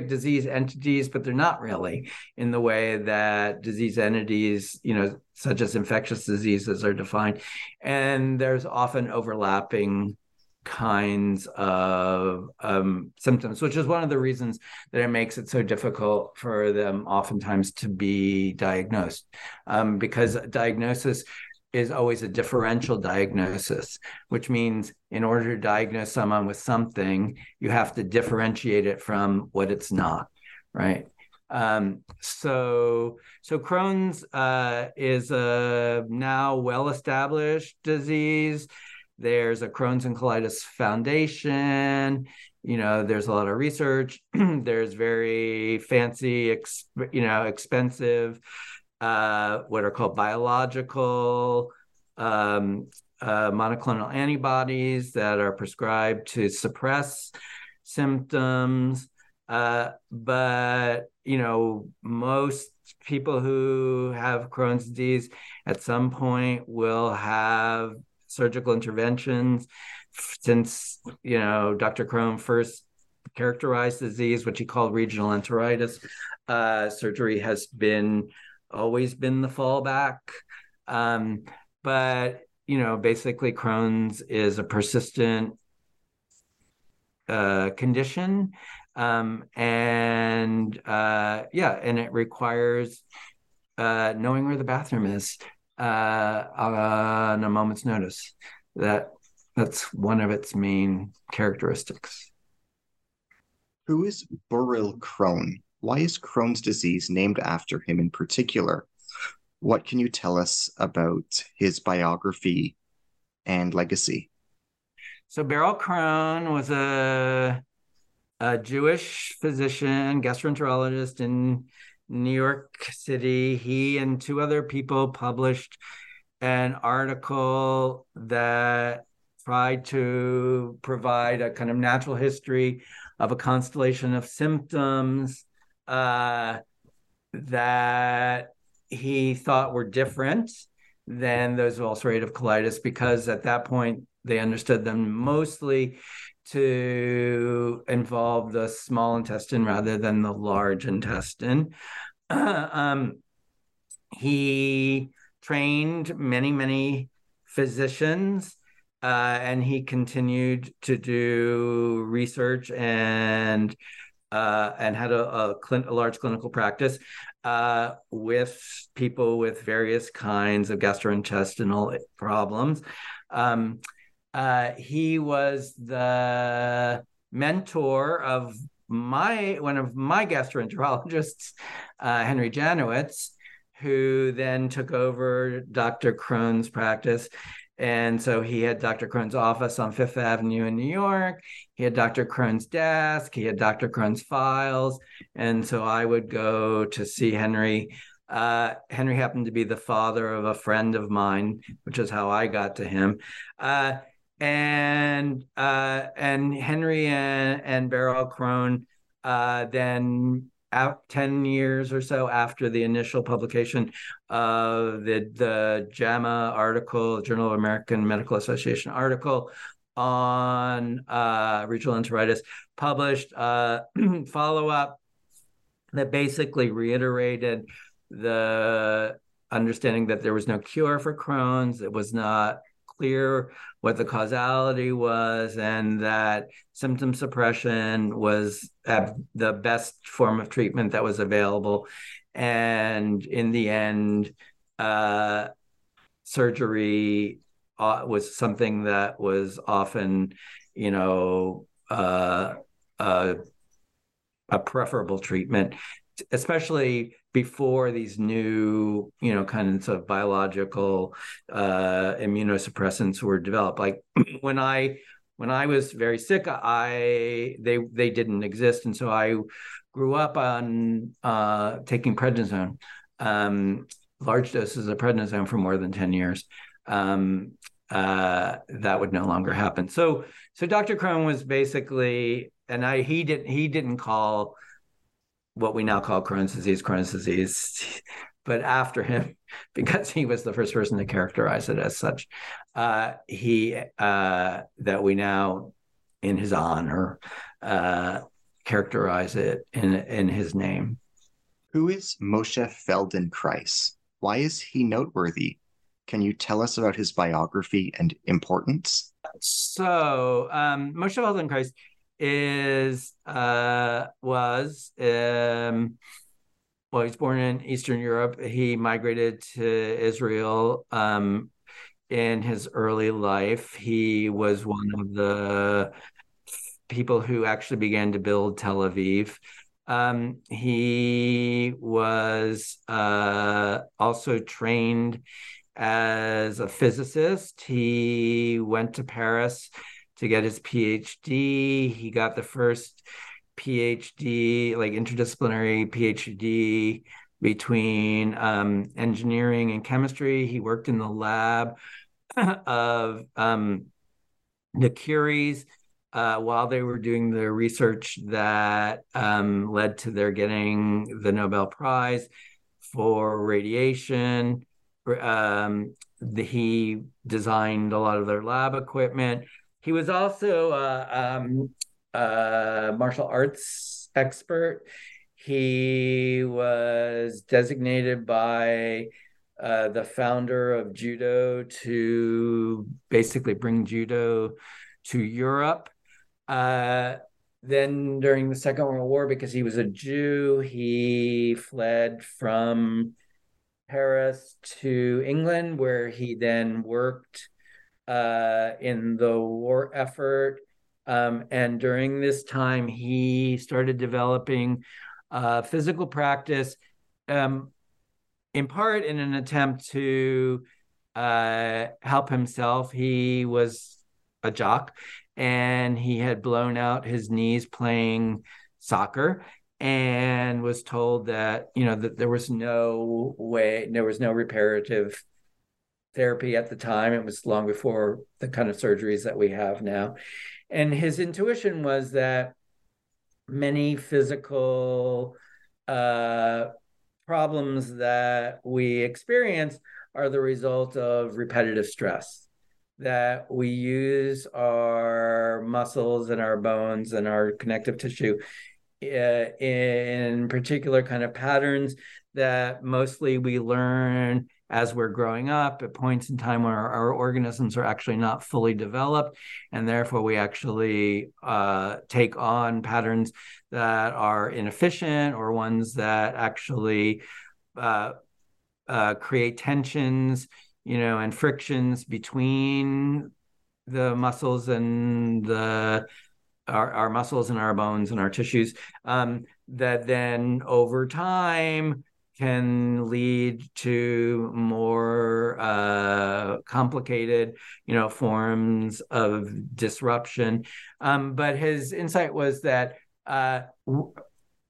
disease entities, but they're not really, in the way that disease entities, such as infectious diseases, are defined. And there's often overlapping kinds of symptoms, which is one of the reasons that it makes it so difficult for them oftentimes to be diagnosed, because diagnosis is always a differential diagnosis, which means in order to diagnose someone with something, you have to differentiate it from what it's not, right? So Crohn's is a now well-established disease. There's a Crohn's and Colitis Foundation. There's a lot of research. There's very fancy, expensive, what are called biological monoclonal antibodies that are prescribed to suppress symptoms. But you know, most people who have Crohn's disease at some point will have surgical interventions. Since, you know, Dr. Crohn first characterized disease, which he called regional enteritis, surgery has been always been the fallback. But, you know, basically Crohn's is a persistent condition. And it requires knowing where the bathroom is on a moment's notice. That's one of its main characteristics. Who is Burrill Crohn? Why is Crohn's disease named after him in particular? What can you tell us about his biography and legacy? So Burrill Crohn was a Jewish physician, gastroenterologist in New York City. He and two other people published an article that tried to provide a kind of natural history of a constellation of symptoms that he thought were different than those of ulcerative colitis, because at that point they understood them mostly to involve the small intestine rather than the large intestine. He trained many physicians, and he continued to do research and had a large clinical practice with people with various kinds of gastrointestinal problems. He was the mentor of one of my gastroenterologists, Henry Janowitz, who then took over Dr. Crohn's practice. And so he had Dr. Crohn's office on Fifth Avenue in New York. He had Dr. Crohn's desk. He had Dr. Crohn's files. And so I would go to see Henry. Henry happened to be the father of a friend of mine, which is how I got to him. And Henry and Burrill Crohn then, 10 years or so after the initial publication of the JAMA article, Journal of American Medical Association article on regional enteritis, published a follow-up that basically reiterated the understanding that there was no cure for Crohn's. It was not clear what the causality was, and that symptom suppression was the best form of treatment that was available. And in the end, surgery was something that was often, you know, a preferable treatment, especially before these new, you know, kinds of biological immunosuppressants were developed. Like when I was very sick, they didn't exist, and so I grew up on taking prednisone, large doses of prednisone for more than 10 years. That would no longer happen. So Dr. Crohn was basically, he didn't call what we now call Crohn's disease, but after him, because he was the first person to characterize it as such, that we now, in his honor, characterize it in his name. Who is Moshe Feldenkrais? Why is he noteworthy? Can you tell us about his biography and importance? So Moshe Feldenkrais he's born in Eastern Europe. He migrated to Israel in his early life. He was one of the people who actually began to build Tel Aviv. He was also trained as a physicist. He went to Paris to get his PhD. He got the first PhD, like interdisciplinary PhD between engineering and chemistry. He worked in the lab of the Curies while they were doing the research that led to their getting the Nobel Prize for radiation. He designed a lot of their lab equipment. He was also a martial arts expert. He was designated by the founder of judo to basically bring judo to Europe. Then during the Second World War, because he was a Jew, he fled from Paris to England, where he then worked in the war effort. And during this time, he started developing physical practice, in part in an attempt to help himself. He was a jock, and he had blown out his knees playing soccer, and was told that, you know, that there was no way, there was no reparative therapy at the time. It was long before the kind of surgeries that we have now. And his intuition was that many physical problems that we experience are the result of repetitive stress, that we use our muscles and our bones and our connective tissue in particular kind of patterns that mostly we learn as we're growing up at points in time where our organisms are actually not fully developed, and therefore we actually take on patterns that are inefficient or ones that actually create tensions, you know, and frictions between the muscles and our muscles and our bones and our tissues, that then over time can lead to more complicated, you know, forms of disruption. But his insight was that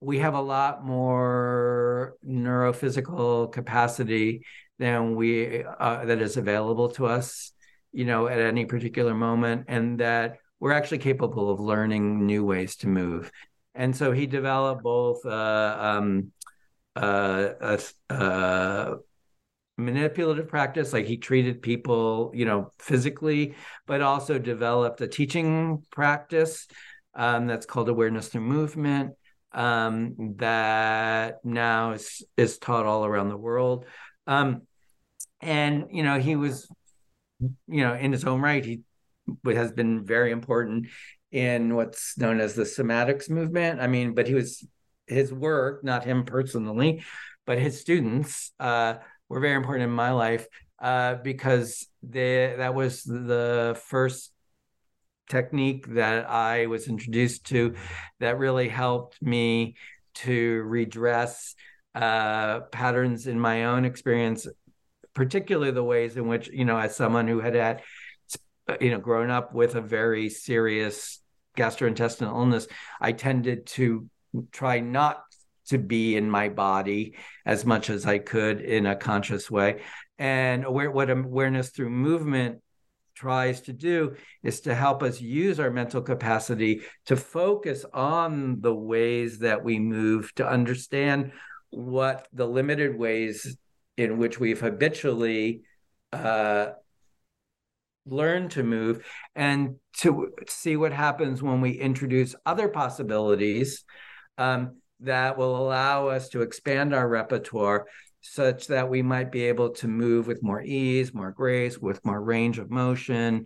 we have a lot more neurophysical capacity than we that is available to us, you know, at any particular moment, and that we're actually capable of learning new ways to move. And so he developed both manipulative practice, like he treated people, you know, physically, but also developed a teaching practice that's called Awareness Through Movement, that now is taught all around the world. And, you know, he was, you know, in his own right, he has been very important in what's known as the somatics movement. I mean, but he was, his work, not him personally, but his students were very important in my life because that was the first technique that I was introduced to that really helped me to redress patterns in my own experience, particularly the ways in which, you know, as someone who had, you know, grown up with a very serious gastrointestinal illness, I tended to try not to be in my body as much as I could in a conscious way. And what Awareness Through Movement tries to do is to help us use our mental capacity to focus on the ways that we move, to understand what the limited ways in which we've habitually learn to move, and to see what happens when we introduce other possibilities that will allow us to expand our repertoire such that we might be able to move with more ease, more grace, with more range of motion,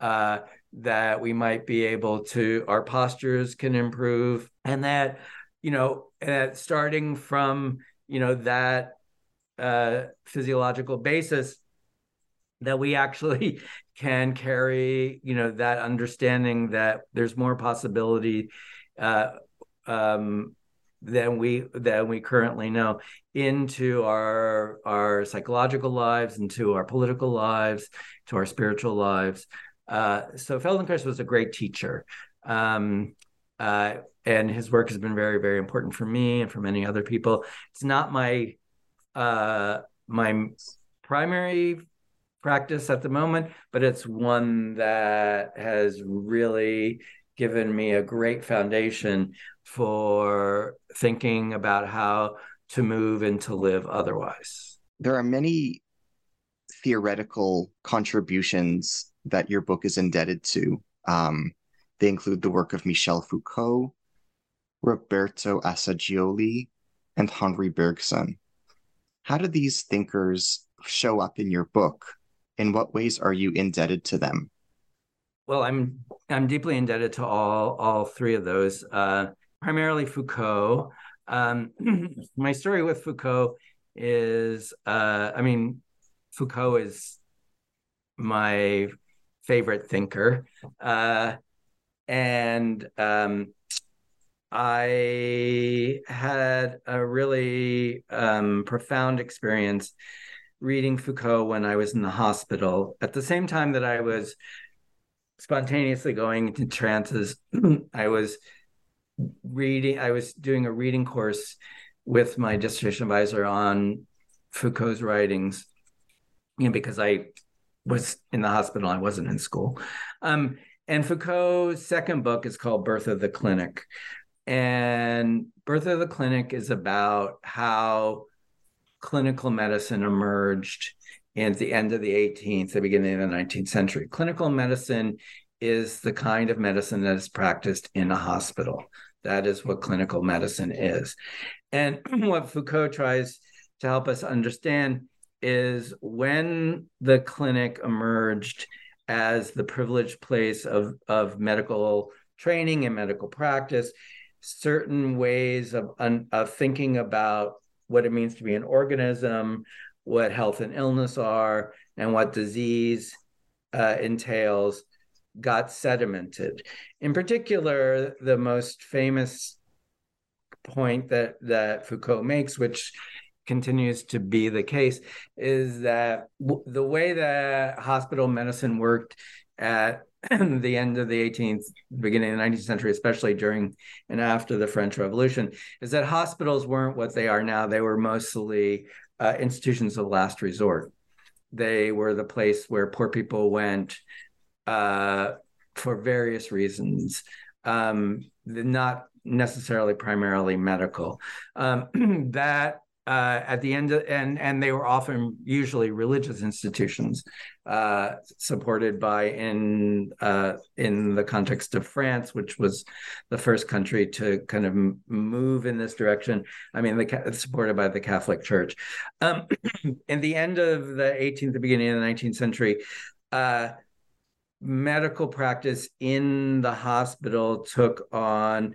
that we might be able to, our postures can improve, and that, you know, starting from, you know, that physiological basis, that we actually can carry, you know, that understanding that there's more possibility than we currently know into our psychological lives, into our political lives, to our spiritual lives. So Feldenkrais was a great teacher, and his work has been very, very important for me and for many other people. It's not my my primary practice at the moment, but it's one that has really given me a great foundation for thinking about how to move and to live otherwise. There are many theoretical contributions that your book is indebted to. They include the work of Michel Foucault, Roberto Assagioli, and Henri Bergson. How do these thinkers show up in your book? In what ways are you indebted to them? Well, I'm deeply indebted to all three of those, primarily Foucault. My story with Foucault is, Foucault is my favorite thinker. I had a really profound experience reading Foucault when I was in the hospital. At the same time that I was spontaneously going into trances, I was doing a reading course with my dissertation advisor on Foucault's writings, because I was in the hospital, I wasn't in school. And Foucault's second book is called Birth of the Clinic. And Birth of the Clinic is about how clinical medicine emerged at the end of the 18th, the beginning of the 19th century. Clinical medicine is the kind of medicine that is practiced in a hospital. That is what clinical medicine is. And what Foucault tries to help us understand is when the clinic emerged as the privileged place of medical training and medical practice, certain ways of thinking about what it means to be an organism, what health and illness are, and what disease entails got sedimented. In particular, the most famous point that Foucault makes, which continues to be the case, is that the way that hospital medicine worked at the end of the 18th, beginning of the 19th century, especially during and after the French Revolution, is that hospitals weren't what they are now. They were mostly institutions of last resort. They were the place where poor people went for various reasons, not necessarily primarily medical. At the end of, and they were often usually religious institutions supported by in the context of France, which was the first country to kind of move in this direction. Supported by the Catholic Church. At the end of the 18th, the beginning of the 19th century, medical practice in the hospital took on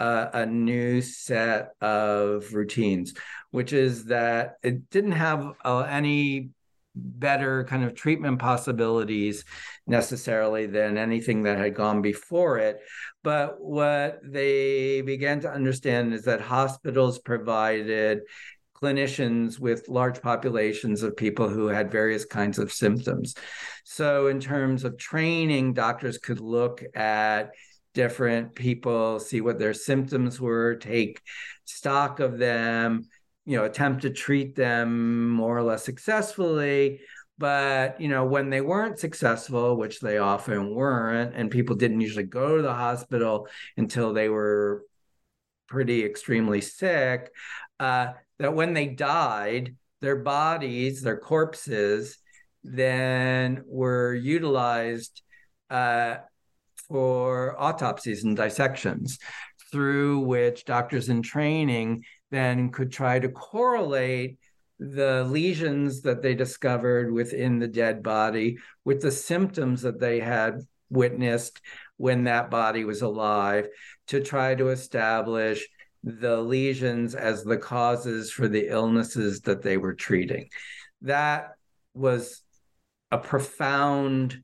a new set of routines, which is that it didn't have any better kind of treatment possibilities necessarily than anything that had gone before it. But what they began to understand is that hospitals provided clinicians with large populations of people who had various kinds of symptoms. So in terms of training, doctors could look at different people, see what their symptoms were, take stock of them, attempt to treat them more or less successfully. But, when they weren't successful, which they often weren't, and people didn't usually go to the hospital until they were pretty extremely sick, that when they died, their bodies, their corpses, then were utilized for autopsies and dissections, through which doctors in training then could try to correlate the lesions that they discovered within the dead body with the symptoms that they had witnessed when that body was alive, to try to establish the lesions as the causes for the illnesses that they were treating. That was a profound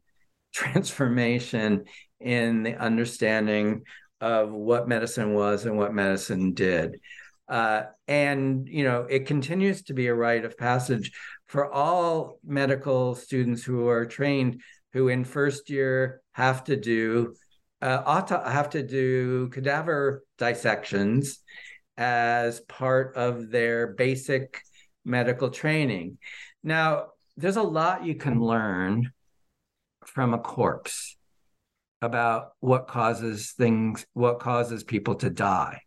transformation in the understanding of what medicine was and what medicine did. It continues to be a rite of passage for all medical students who are trained, who in first year have to do cadaver dissections as part of their basic medical training. Now, there's a lot you can learn from a corpse. about what causes people to die.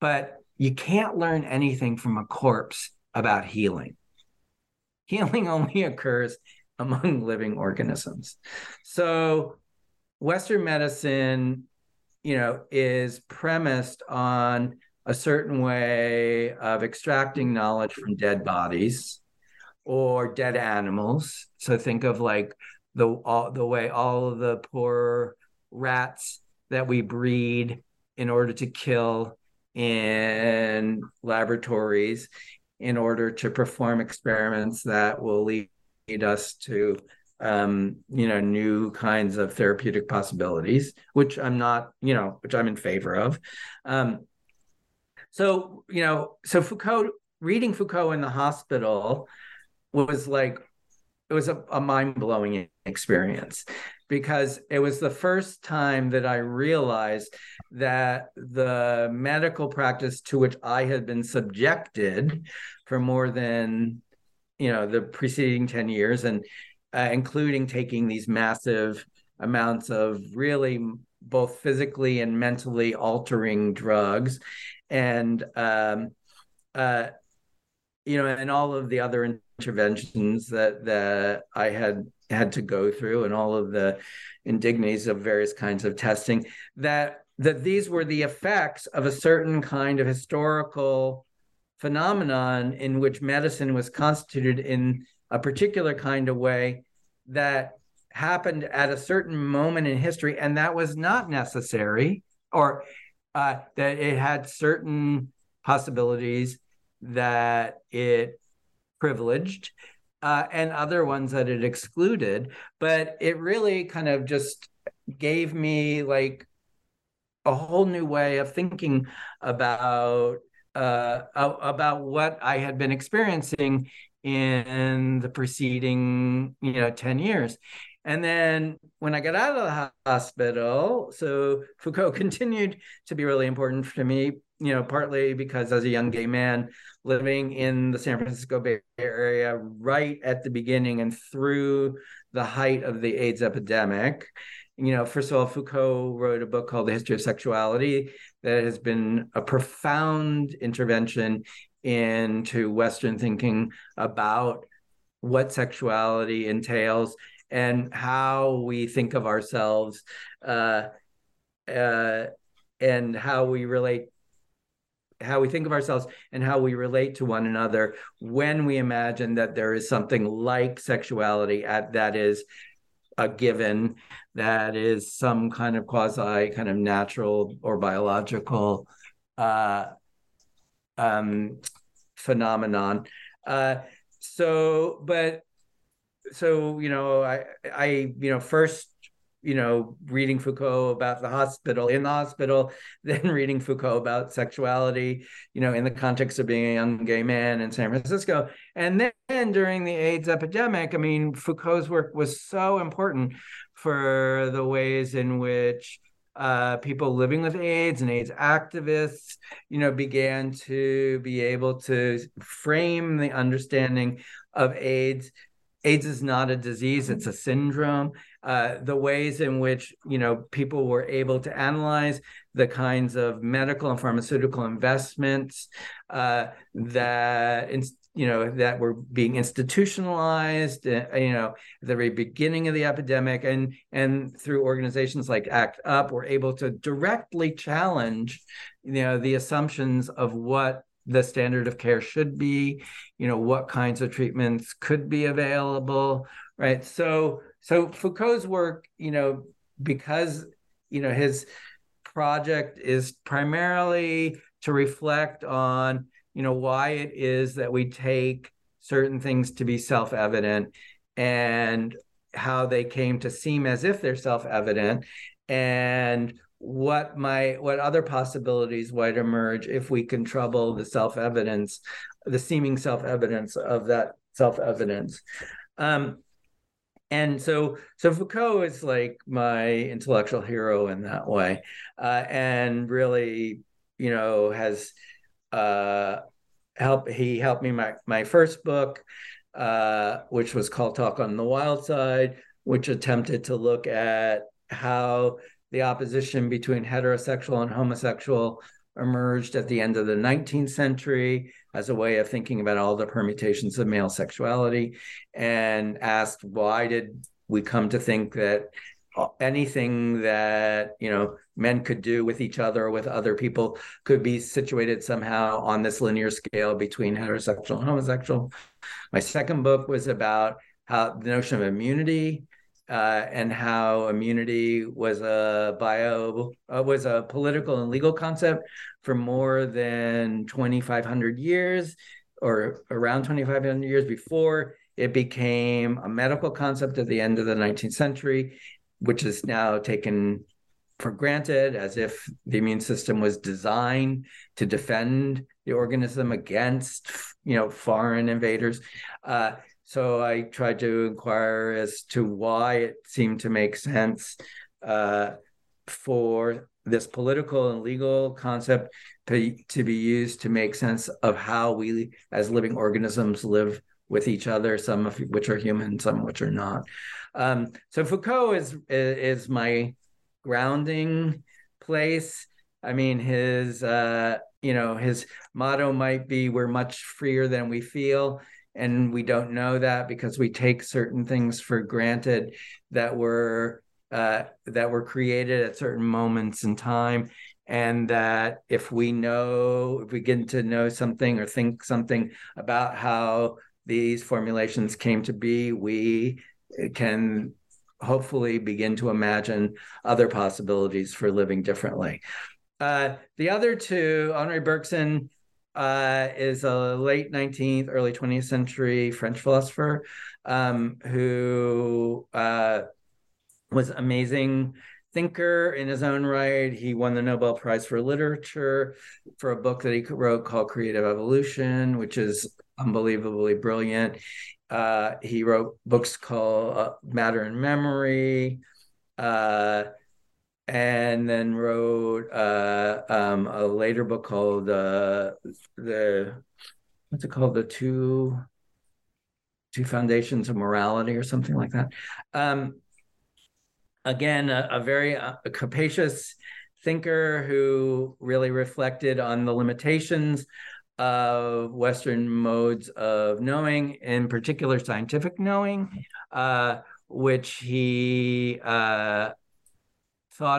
But you can't learn anything from a corpse about healing. Healing only occurs among living organisms. So Western medicine, is premised on a certain way of extracting knowledge from dead bodies or dead animals. So think of the way all of the poor rats that we breed in order to kill in laboratories in order to perform experiments that will lead us to new kinds of therapeutic possibilities, which I'm not, which I'm in favor of. So Foucault, reading Foucault in the hospital was it was a mind-blowing experience, because it was the first time that I realized that the medical practice to which I had been subjected for more than, the preceding 10 years, and including taking these massive amounts of really both physically and mentally altering drugs, and and all of the other interventions that I had to go through, and all of the indignities of various kinds of testing, that these were the effects of a certain kind of historical phenomenon in which medicine was constituted in a particular kind of way that happened at a certain moment in history, and that was not necessary, or that it had certain possibilities that it privileged and other ones that it excluded. But it really kind of just gave me a whole new way of thinking about what I had been experiencing in the preceding 10 years. And then when I got out of the hospital, so Foucault continued to be really important to me, partly because as a young gay man living in the San Francisco Bay Area right at the beginning and through the height of the AIDS epidemic, first of all, Foucault wrote a book called The History of Sexuality that has been a profound intervention into Western thinking about what sexuality entails and how we think of ourselves and how we think of ourselves and how we relate to one another when we imagine that there is something like sexuality that is a given, that is some kind of quasi kind of natural or biological phenomenon. First, reading Foucault about the hospital, then reading Foucault about sexuality, in the context of being a young gay man in San Francisco. And then during the AIDS epidemic, Foucault's work was so important for the ways in which people living with AIDS and AIDS activists, began to be able to frame the understanding of AIDS. AIDS is not a disease, it's a syndrome. The ways in which, people were able to analyze the kinds of medical and pharmaceutical investments that were being institutionalized, at the very beginning of the epidemic, and through organizations like ACT UP were able to directly challenge, the assumptions of what the standard of care should be, what kinds of treatments could be available, right? So Foucault's work, because, his project is primarily to reflect on, why it is that we take certain things to be self-evident and how they came to seem as if they're self-evident, and what other possibilities might emerge if we can trouble the seeming self-evidence of that self-evidence. And so Foucault is my intellectual hero in that way, and really, has helped. He helped me my first book, which was called Talk on the Wild Side, which attempted to look at how the opposition between heterosexual and homosexual emerged at the end of the 19th century as a way of thinking about all the permutations of male sexuality, and asked, why did we come to think that anything that, you know, men could do with each other or with other people could be situated somehow on this linear scale between heterosexual and homosexual. My second book was about how the notion of immunity and how immunity was a political and legal concept for more than 2,500 years, or around 2,500 years before it became a medical concept at the end of the 19th century, which is now taken for granted, as if the immune system was designed to defend the organism against, you know, foreign invaders. So I tried to inquire as to why it seemed to make sense for this political and legal concept to be used to make sense of how we, as living organisms, live with each other, some of which are human, some of which are not. So Foucault is my grounding place. I mean, his motto might be, we're much freer than we feel. And we don't know that because we take certain things for granted that were created at certain moments in time. And that if we begin to know something or think something about how these formulations came to be, we can hopefully begin to imagine other possibilities for living differently. The other two, Henri Bergson is a late 19th, early 20th century French philosopher who was an amazing thinker in his own right. He won the Nobel Prize for Literature for a book that he wrote called Creative Evolution, which is unbelievably brilliant. He wrote books called Matter and Memory, and then wrote a later book called The Two Foundations of Morality or something like that. Again, a very capacious thinker who really reflected on the limitations of Western modes of knowing, in particular scientific knowing, which he thought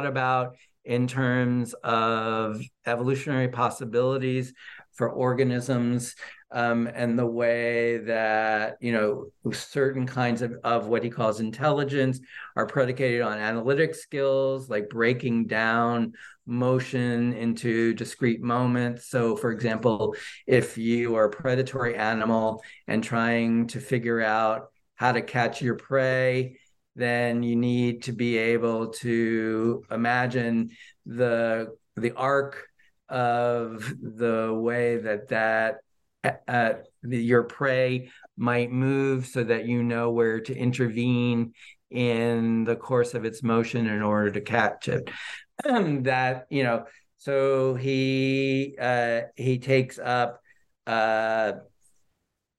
about in terms of evolutionary possibilities for organisms, and the way that, you know, certain kinds of what he calls intelligence are predicated on analytic skills, like breaking down motion into discrete moments. So, for example, if you are a predatory animal and trying to figure out how to catch your prey, then you need to be able to imagine the arc of the way that your prey might move, so that you know where to intervene in the course of its motion in order to catch it. So he takes up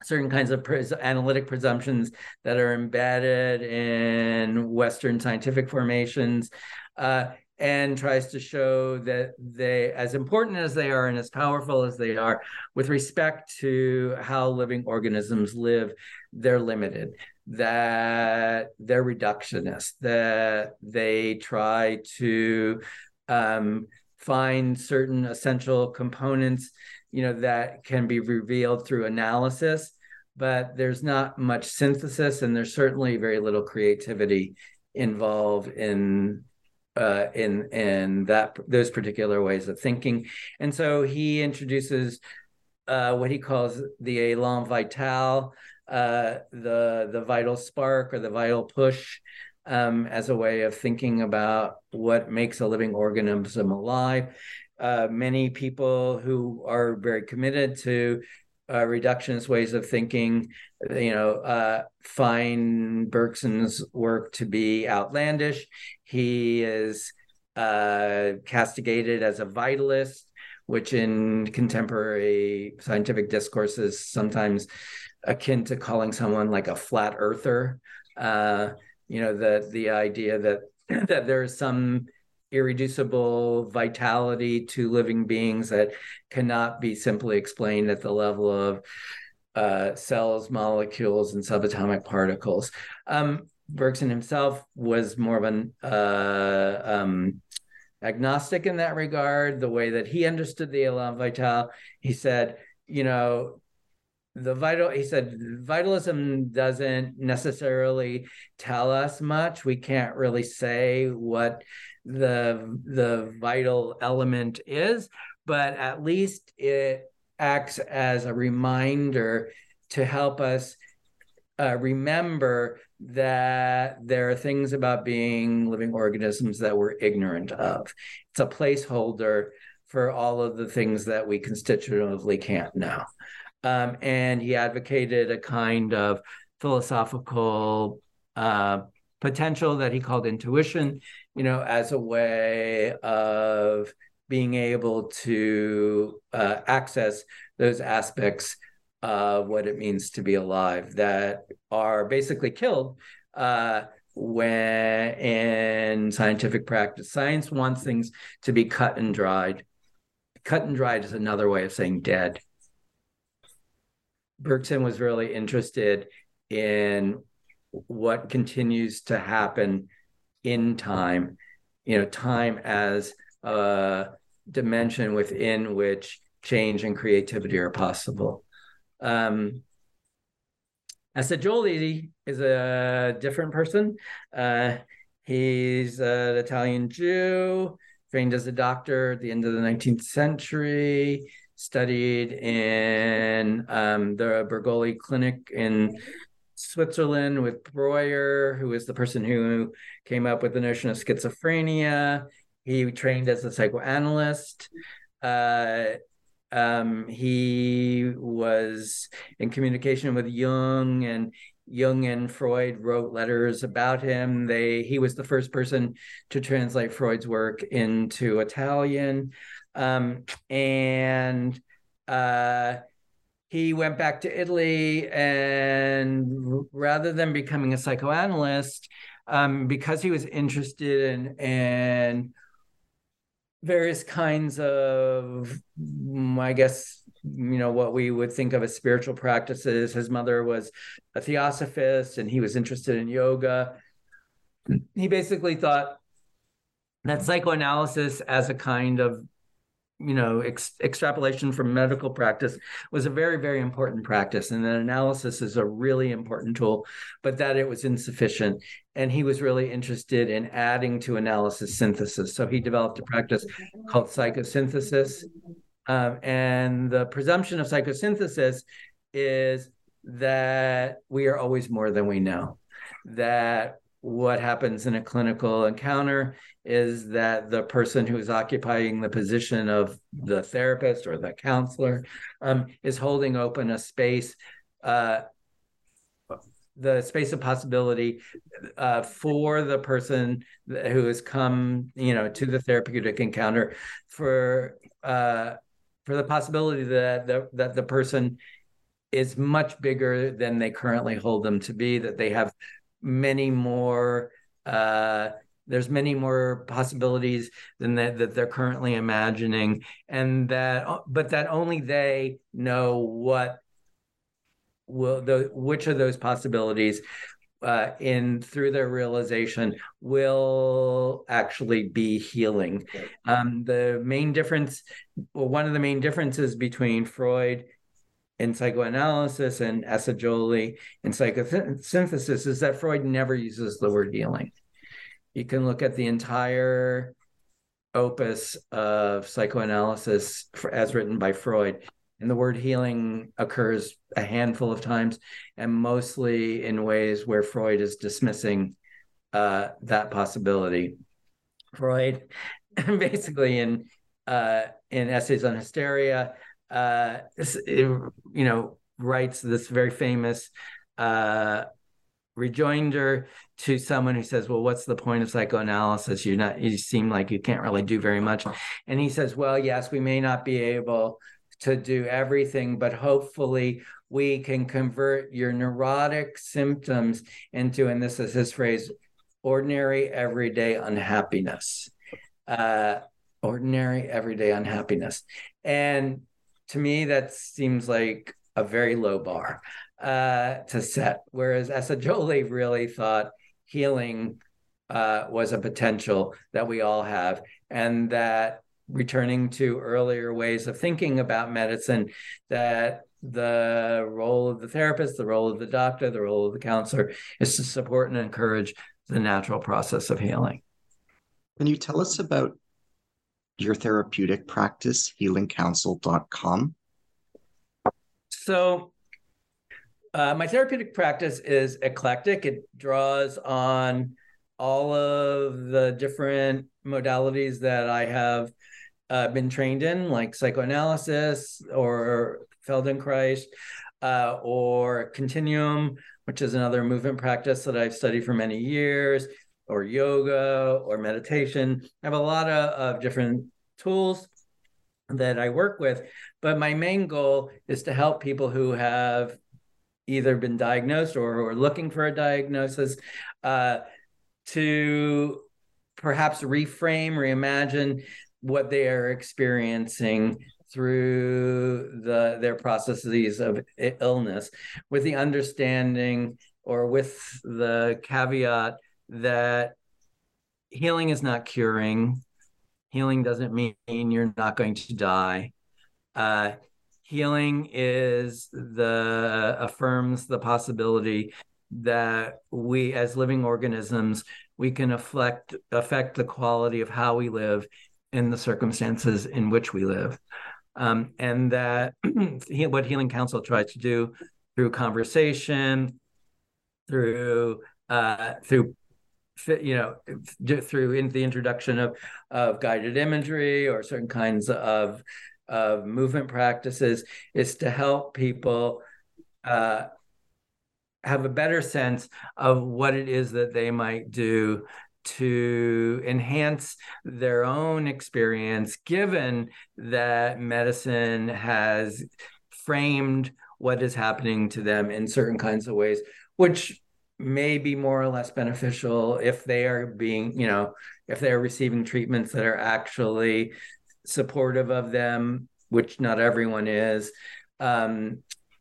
certain kinds of analytic presumptions that are embedded in Western scientific formations, and tries to show that they, as important as they are and as powerful as they are, with respect to how living organisms live, they're limited, that they're reductionist, that they try to find certain essential components, you know, that can be revealed through analysis, but there's not much synthesis, and there's certainly very little creativity involved in that, those particular ways of thinking. And so he introduces what he calls the élan vital, the vital spark or the vital push, as a way of thinking about what makes a living organism alive. Many people who are very committed to reductionist ways of thinking, you know, find Bergson's work to be outlandish. He is castigated as a vitalist, which in contemporary scientific discourse is sometimes akin to calling someone like a flat earther. You know, the idea that that there is some irreducible vitality to living beings that cannot be simply explained at the level of cells, molecules, and subatomic particles. Bergson himself was more of an agnostic in that regard, the way that he understood the élan vital. He said, vitalism doesn't necessarily tell us much. We can't really say what the vital element is, but at least it acts as a reminder to help us remember that there are things about being living organisms that we're ignorant of. It's a placeholder for all of the things that we constitutively can't know. And he advocated a kind of philosophical potential that he called intuition, as a way of being able to access those aspects of what it means to be alive that are basically killed when in scientific practice. Science wants things to be cut and dried. Cut and dried is another way of saying dead. Bergson was really interested in what continues to happen in time, time as a dimension within which change and creativity are possible. Assagioli is a different person. He's an Italian Jew, trained as a doctor at the end of the 19th century, studied in the Birgoli Clinic in Switzerland with Breuer, who is the person who came up with the notion of schizophrenia. He trained as a psychoanalyst. He was in communication with Jung, and Jung and Freud wrote letters about him. He was the first person to translate Freud's work into Italian. He went back to Italy, and rather than becoming a psychoanalyst, because he was interested in various kinds of, what we would think of as spiritual practices. His mother was a theosophist, and he was interested in yoga. He basically thought that psychoanalysis as a kind of extrapolation from medical practice was a very, very important practice. And that analysis is a really important tool, but that it was insufficient. And he was really interested in adding to analysis synthesis. So he developed a practice called psychosynthesis. And the presumption of psychosynthesis is that we are always more than we know, that what happens in a clinical encounter is that the person who is occupying the position of the therapist or the counselor is holding open a space, the space of possibility for the person who has come, to the therapeutic encounter for the possibility that the person is much bigger than they currently hold them to be, that they have many more possibilities than that they're currently imagining, but that only they know which of those possibilities through their realization will actually be healing. One of the main differences between Freud in psychoanalysis and Assagioli in psychosynthesis is that Freud never uses the word healing. You can look at the entire opus of psychoanalysis as written by Freud, and the word healing occurs a handful of times, and mostly in ways where Freud is dismissing that possibility. Freud, basically in Essays on Hysteria, writes this very famous rejoinder to someone who says, well, what's the point of psychoanalysis? You seem like you can't really do very much. And he says, well, yes, we may not be able to do everything, but hopefully we can convert your neurotic symptoms into, and this is his phrase, ordinary, everyday unhappiness. Ordinary, everyday unhappiness. And to me, that seems like a very low bar to set. Whereas Assagioli really thought healing was a potential that we all have, and that returning to earlier ways of thinking about medicine, that the role of the therapist, the role of the doctor, the role of the counselor is to support and encourage the natural process of healing. Can you tell us about your therapeutic practice, HealingCouncil.com? So my therapeutic practice is eclectic. It draws on all of the different modalities that I have been trained in, like psychoanalysis or Feldenkrais, or Continuum, which is another movement practice that I've studied for many years, or yoga or meditation. I have a lot of different tools that I work with, but my main goal is to help people who have either been diagnosed or who are looking for a diagnosis to perhaps reframe, reimagine what they are experiencing through their processes of illness, with the understanding or with the caveat that healing is not curing. Healing doesn't mean you're not going to die. Healing affirms the possibility that we, as living organisms, we can affect the quality of how we live in the circumstances in which we live. And that what Healing Council tries to do through conversation, through the introduction of guided imagery or certain kinds of movement practices, is to help people have a better sense of what it is that they might do to enhance their own experience, given that medicine has framed what is happening to them in certain kinds of ways, which may be more or less beneficial if they are if they're receiving treatments that are actually supportive of them, which not everyone is. So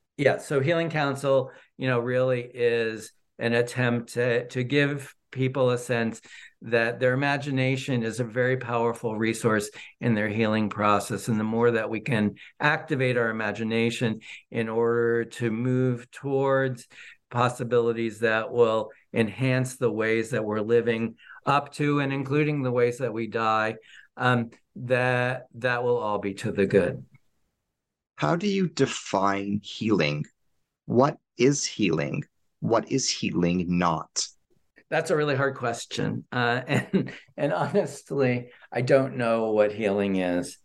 Healing Council, really is an attempt to give people a sense that their imagination is a very powerful resource in their healing process. And the more that we can activate our imagination in order to move towards possibilities that will enhance the ways that we're living up to and including the ways that we die, that will all be to the good. How do you define healing? What is healing? What is healing not? That's a really hard question. And honestly, I don't know what healing is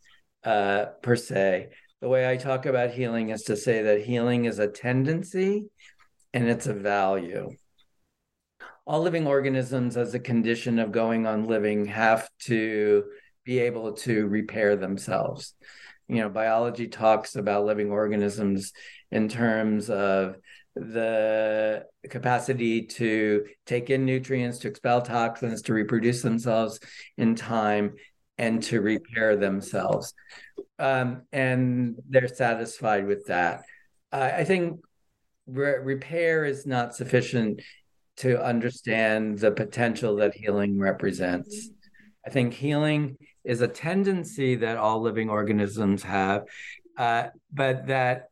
per se. The way I talk about healing is to say that healing is a tendency and it's a value. All living organisms, as a condition of going on living, have to be able to repair themselves. Biology talks about living organisms in terms of the capacity to take in nutrients, to expel toxins, to reproduce themselves in time, and to repair themselves. And they're satisfied with that. I think repair is not sufficient to understand the potential that healing represents. I think healing is a tendency that all living organisms have, but that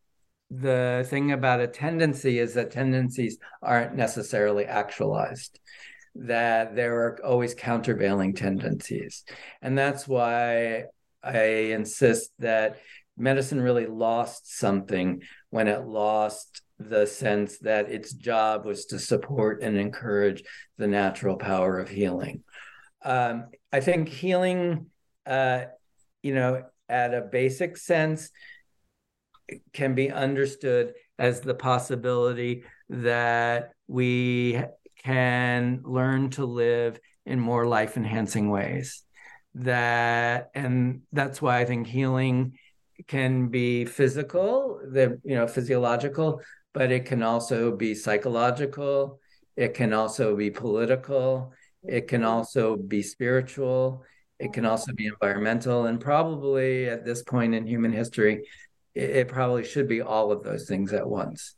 the thing about a tendency is that tendencies aren't necessarily actualized, that there are always countervailing tendencies. And that's why I insist that medicine really lost something when it lost the sense that its job was to support and encourage the natural power of healing. I think healing, at a basic sense, can be understood as the possibility that we can learn to live in more life-enhancing ways. And that's why I think healing can be physical, physiological, but it can also be psychological. It can also be political. It can also be spiritual. It can also be environmental. And probably at this point in human history, it probably should be all of those things at once.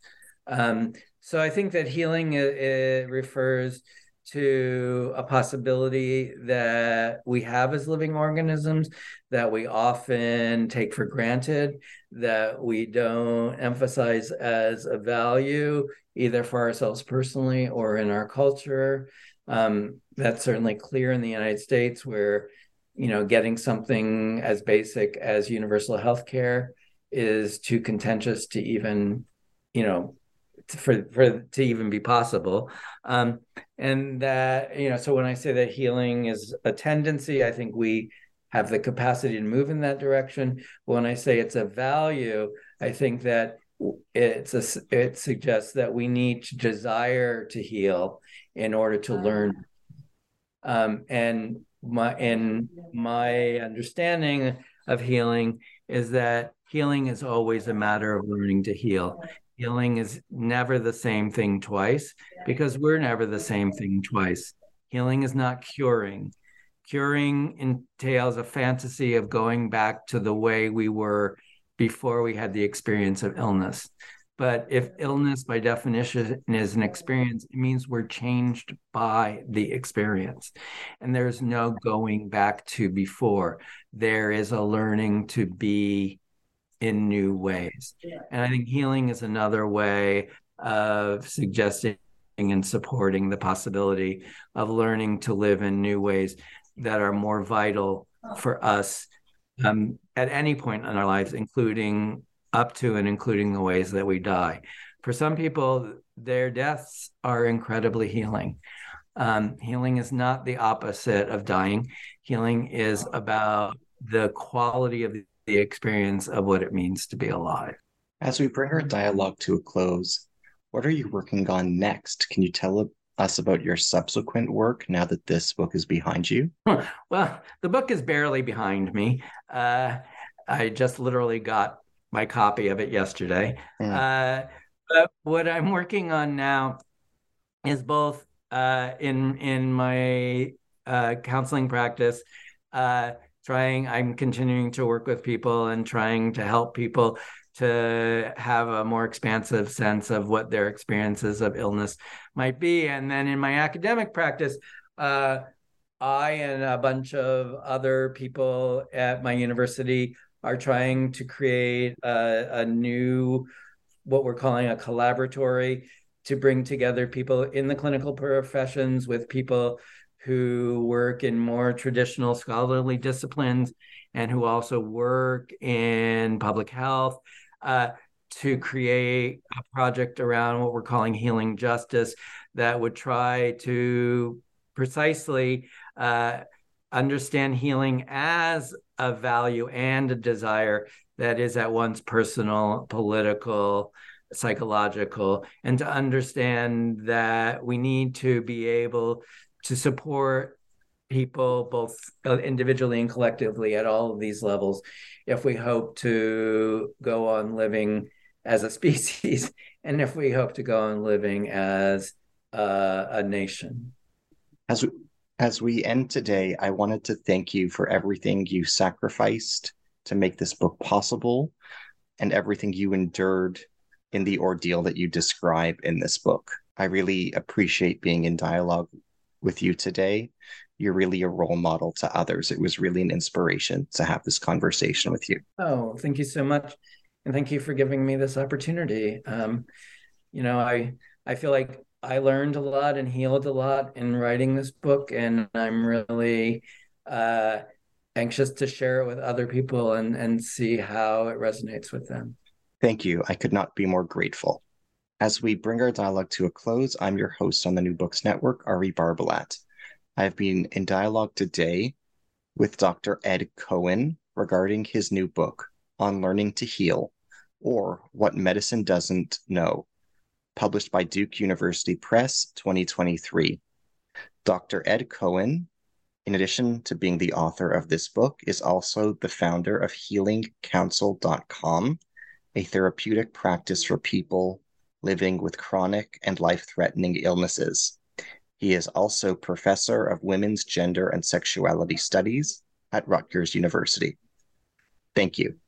So I think that healing it refers to a possibility that we have as living organisms that we often take for granted, that we don't emphasize as a value, either for ourselves personally or in our culture. That's certainly clear in the United States, where, you know, getting something as basic as universal health care is too contentious to even, you know, for to even be possible. And that, you know, so when I say that healing is a tendency, I think we have the capacity to move in that direction. When I say it's a value, I think that it suggests that we need to desire to heal in order to learn. And my understanding of healing is that healing is always a matter of learning to heal. Healing is never the same thing twice, because we're never the same thing twice. Healing is not curing. Curing entails a fantasy of going back to the way we were before we had the experience of illness. But if illness by definition is an experience, it means we're changed by the experience. And there's no going back to before. There is a learning to be in new ways. And I think healing is another way of suggesting and supporting the possibility of learning to live in new ways that are more vital for us at any point in our lives, including up to and including the ways that we die. For some people, their deaths are incredibly healing. Healing is not the opposite of dying. Healing is about the quality of the experience of what it means to be alive. As we bring our dialogue to a close, what are you working on next? Can you tell us about your subsequent work now that this book is behind you? Well, the book is barely behind me. I just literally got my copy of it yesterday. But what I'm working on now is both in my counseling practice, I'm continuing to work with people and trying to help people to have a more expansive sense of what their experiences of illness might be. And then in my academic practice, I and a bunch of other people at my university are trying to create a new, what we're calling a collaboratory, to bring together people in the clinical professions with people who work in more traditional scholarly disciplines and who also work in public health, to create a project around what we're calling healing justice that would try to precisely understand healing as a value and a desire that is at once personal, political, psychological, and to understand that we need to be able to support people both individually and collectively at all of these levels if we hope to go on living as a species and if we hope to go on living as a nation. As we end today, I wanted to thank you for everything you sacrificed to make this book possible and everything you endured in the ordeal that you describe in this book. I really appreciate being in dialogue with you today. You're really a role model to others. It was really an inspiration to have this conversation with you. Oh, thank you so much. And thank you for giving me this opportunity. You know, I feel like I learned a lot and healed a lot in writing this book, and I'm really anxious to share it with other people and see how it resonates with them. Thank you. I could not be more grateful. As we bring our dialogue to a close, I'm your host on the New Books Network, Ari Barbalat. I've been in dialogue today with Dr. Ed Cohen regarding his new book, On Learning to Heal, or What Medicine Doesn't Know, published by Duke University Press, 2023. Dr. Ed Cohen, in addition to being the author of this book, is also the founder of HealingCouncil.com, a therapeutic practice for people living with chronic and life-threatening illnesses. He is also professor of women's gender and sexuality studies at Rutgers University. Thank you.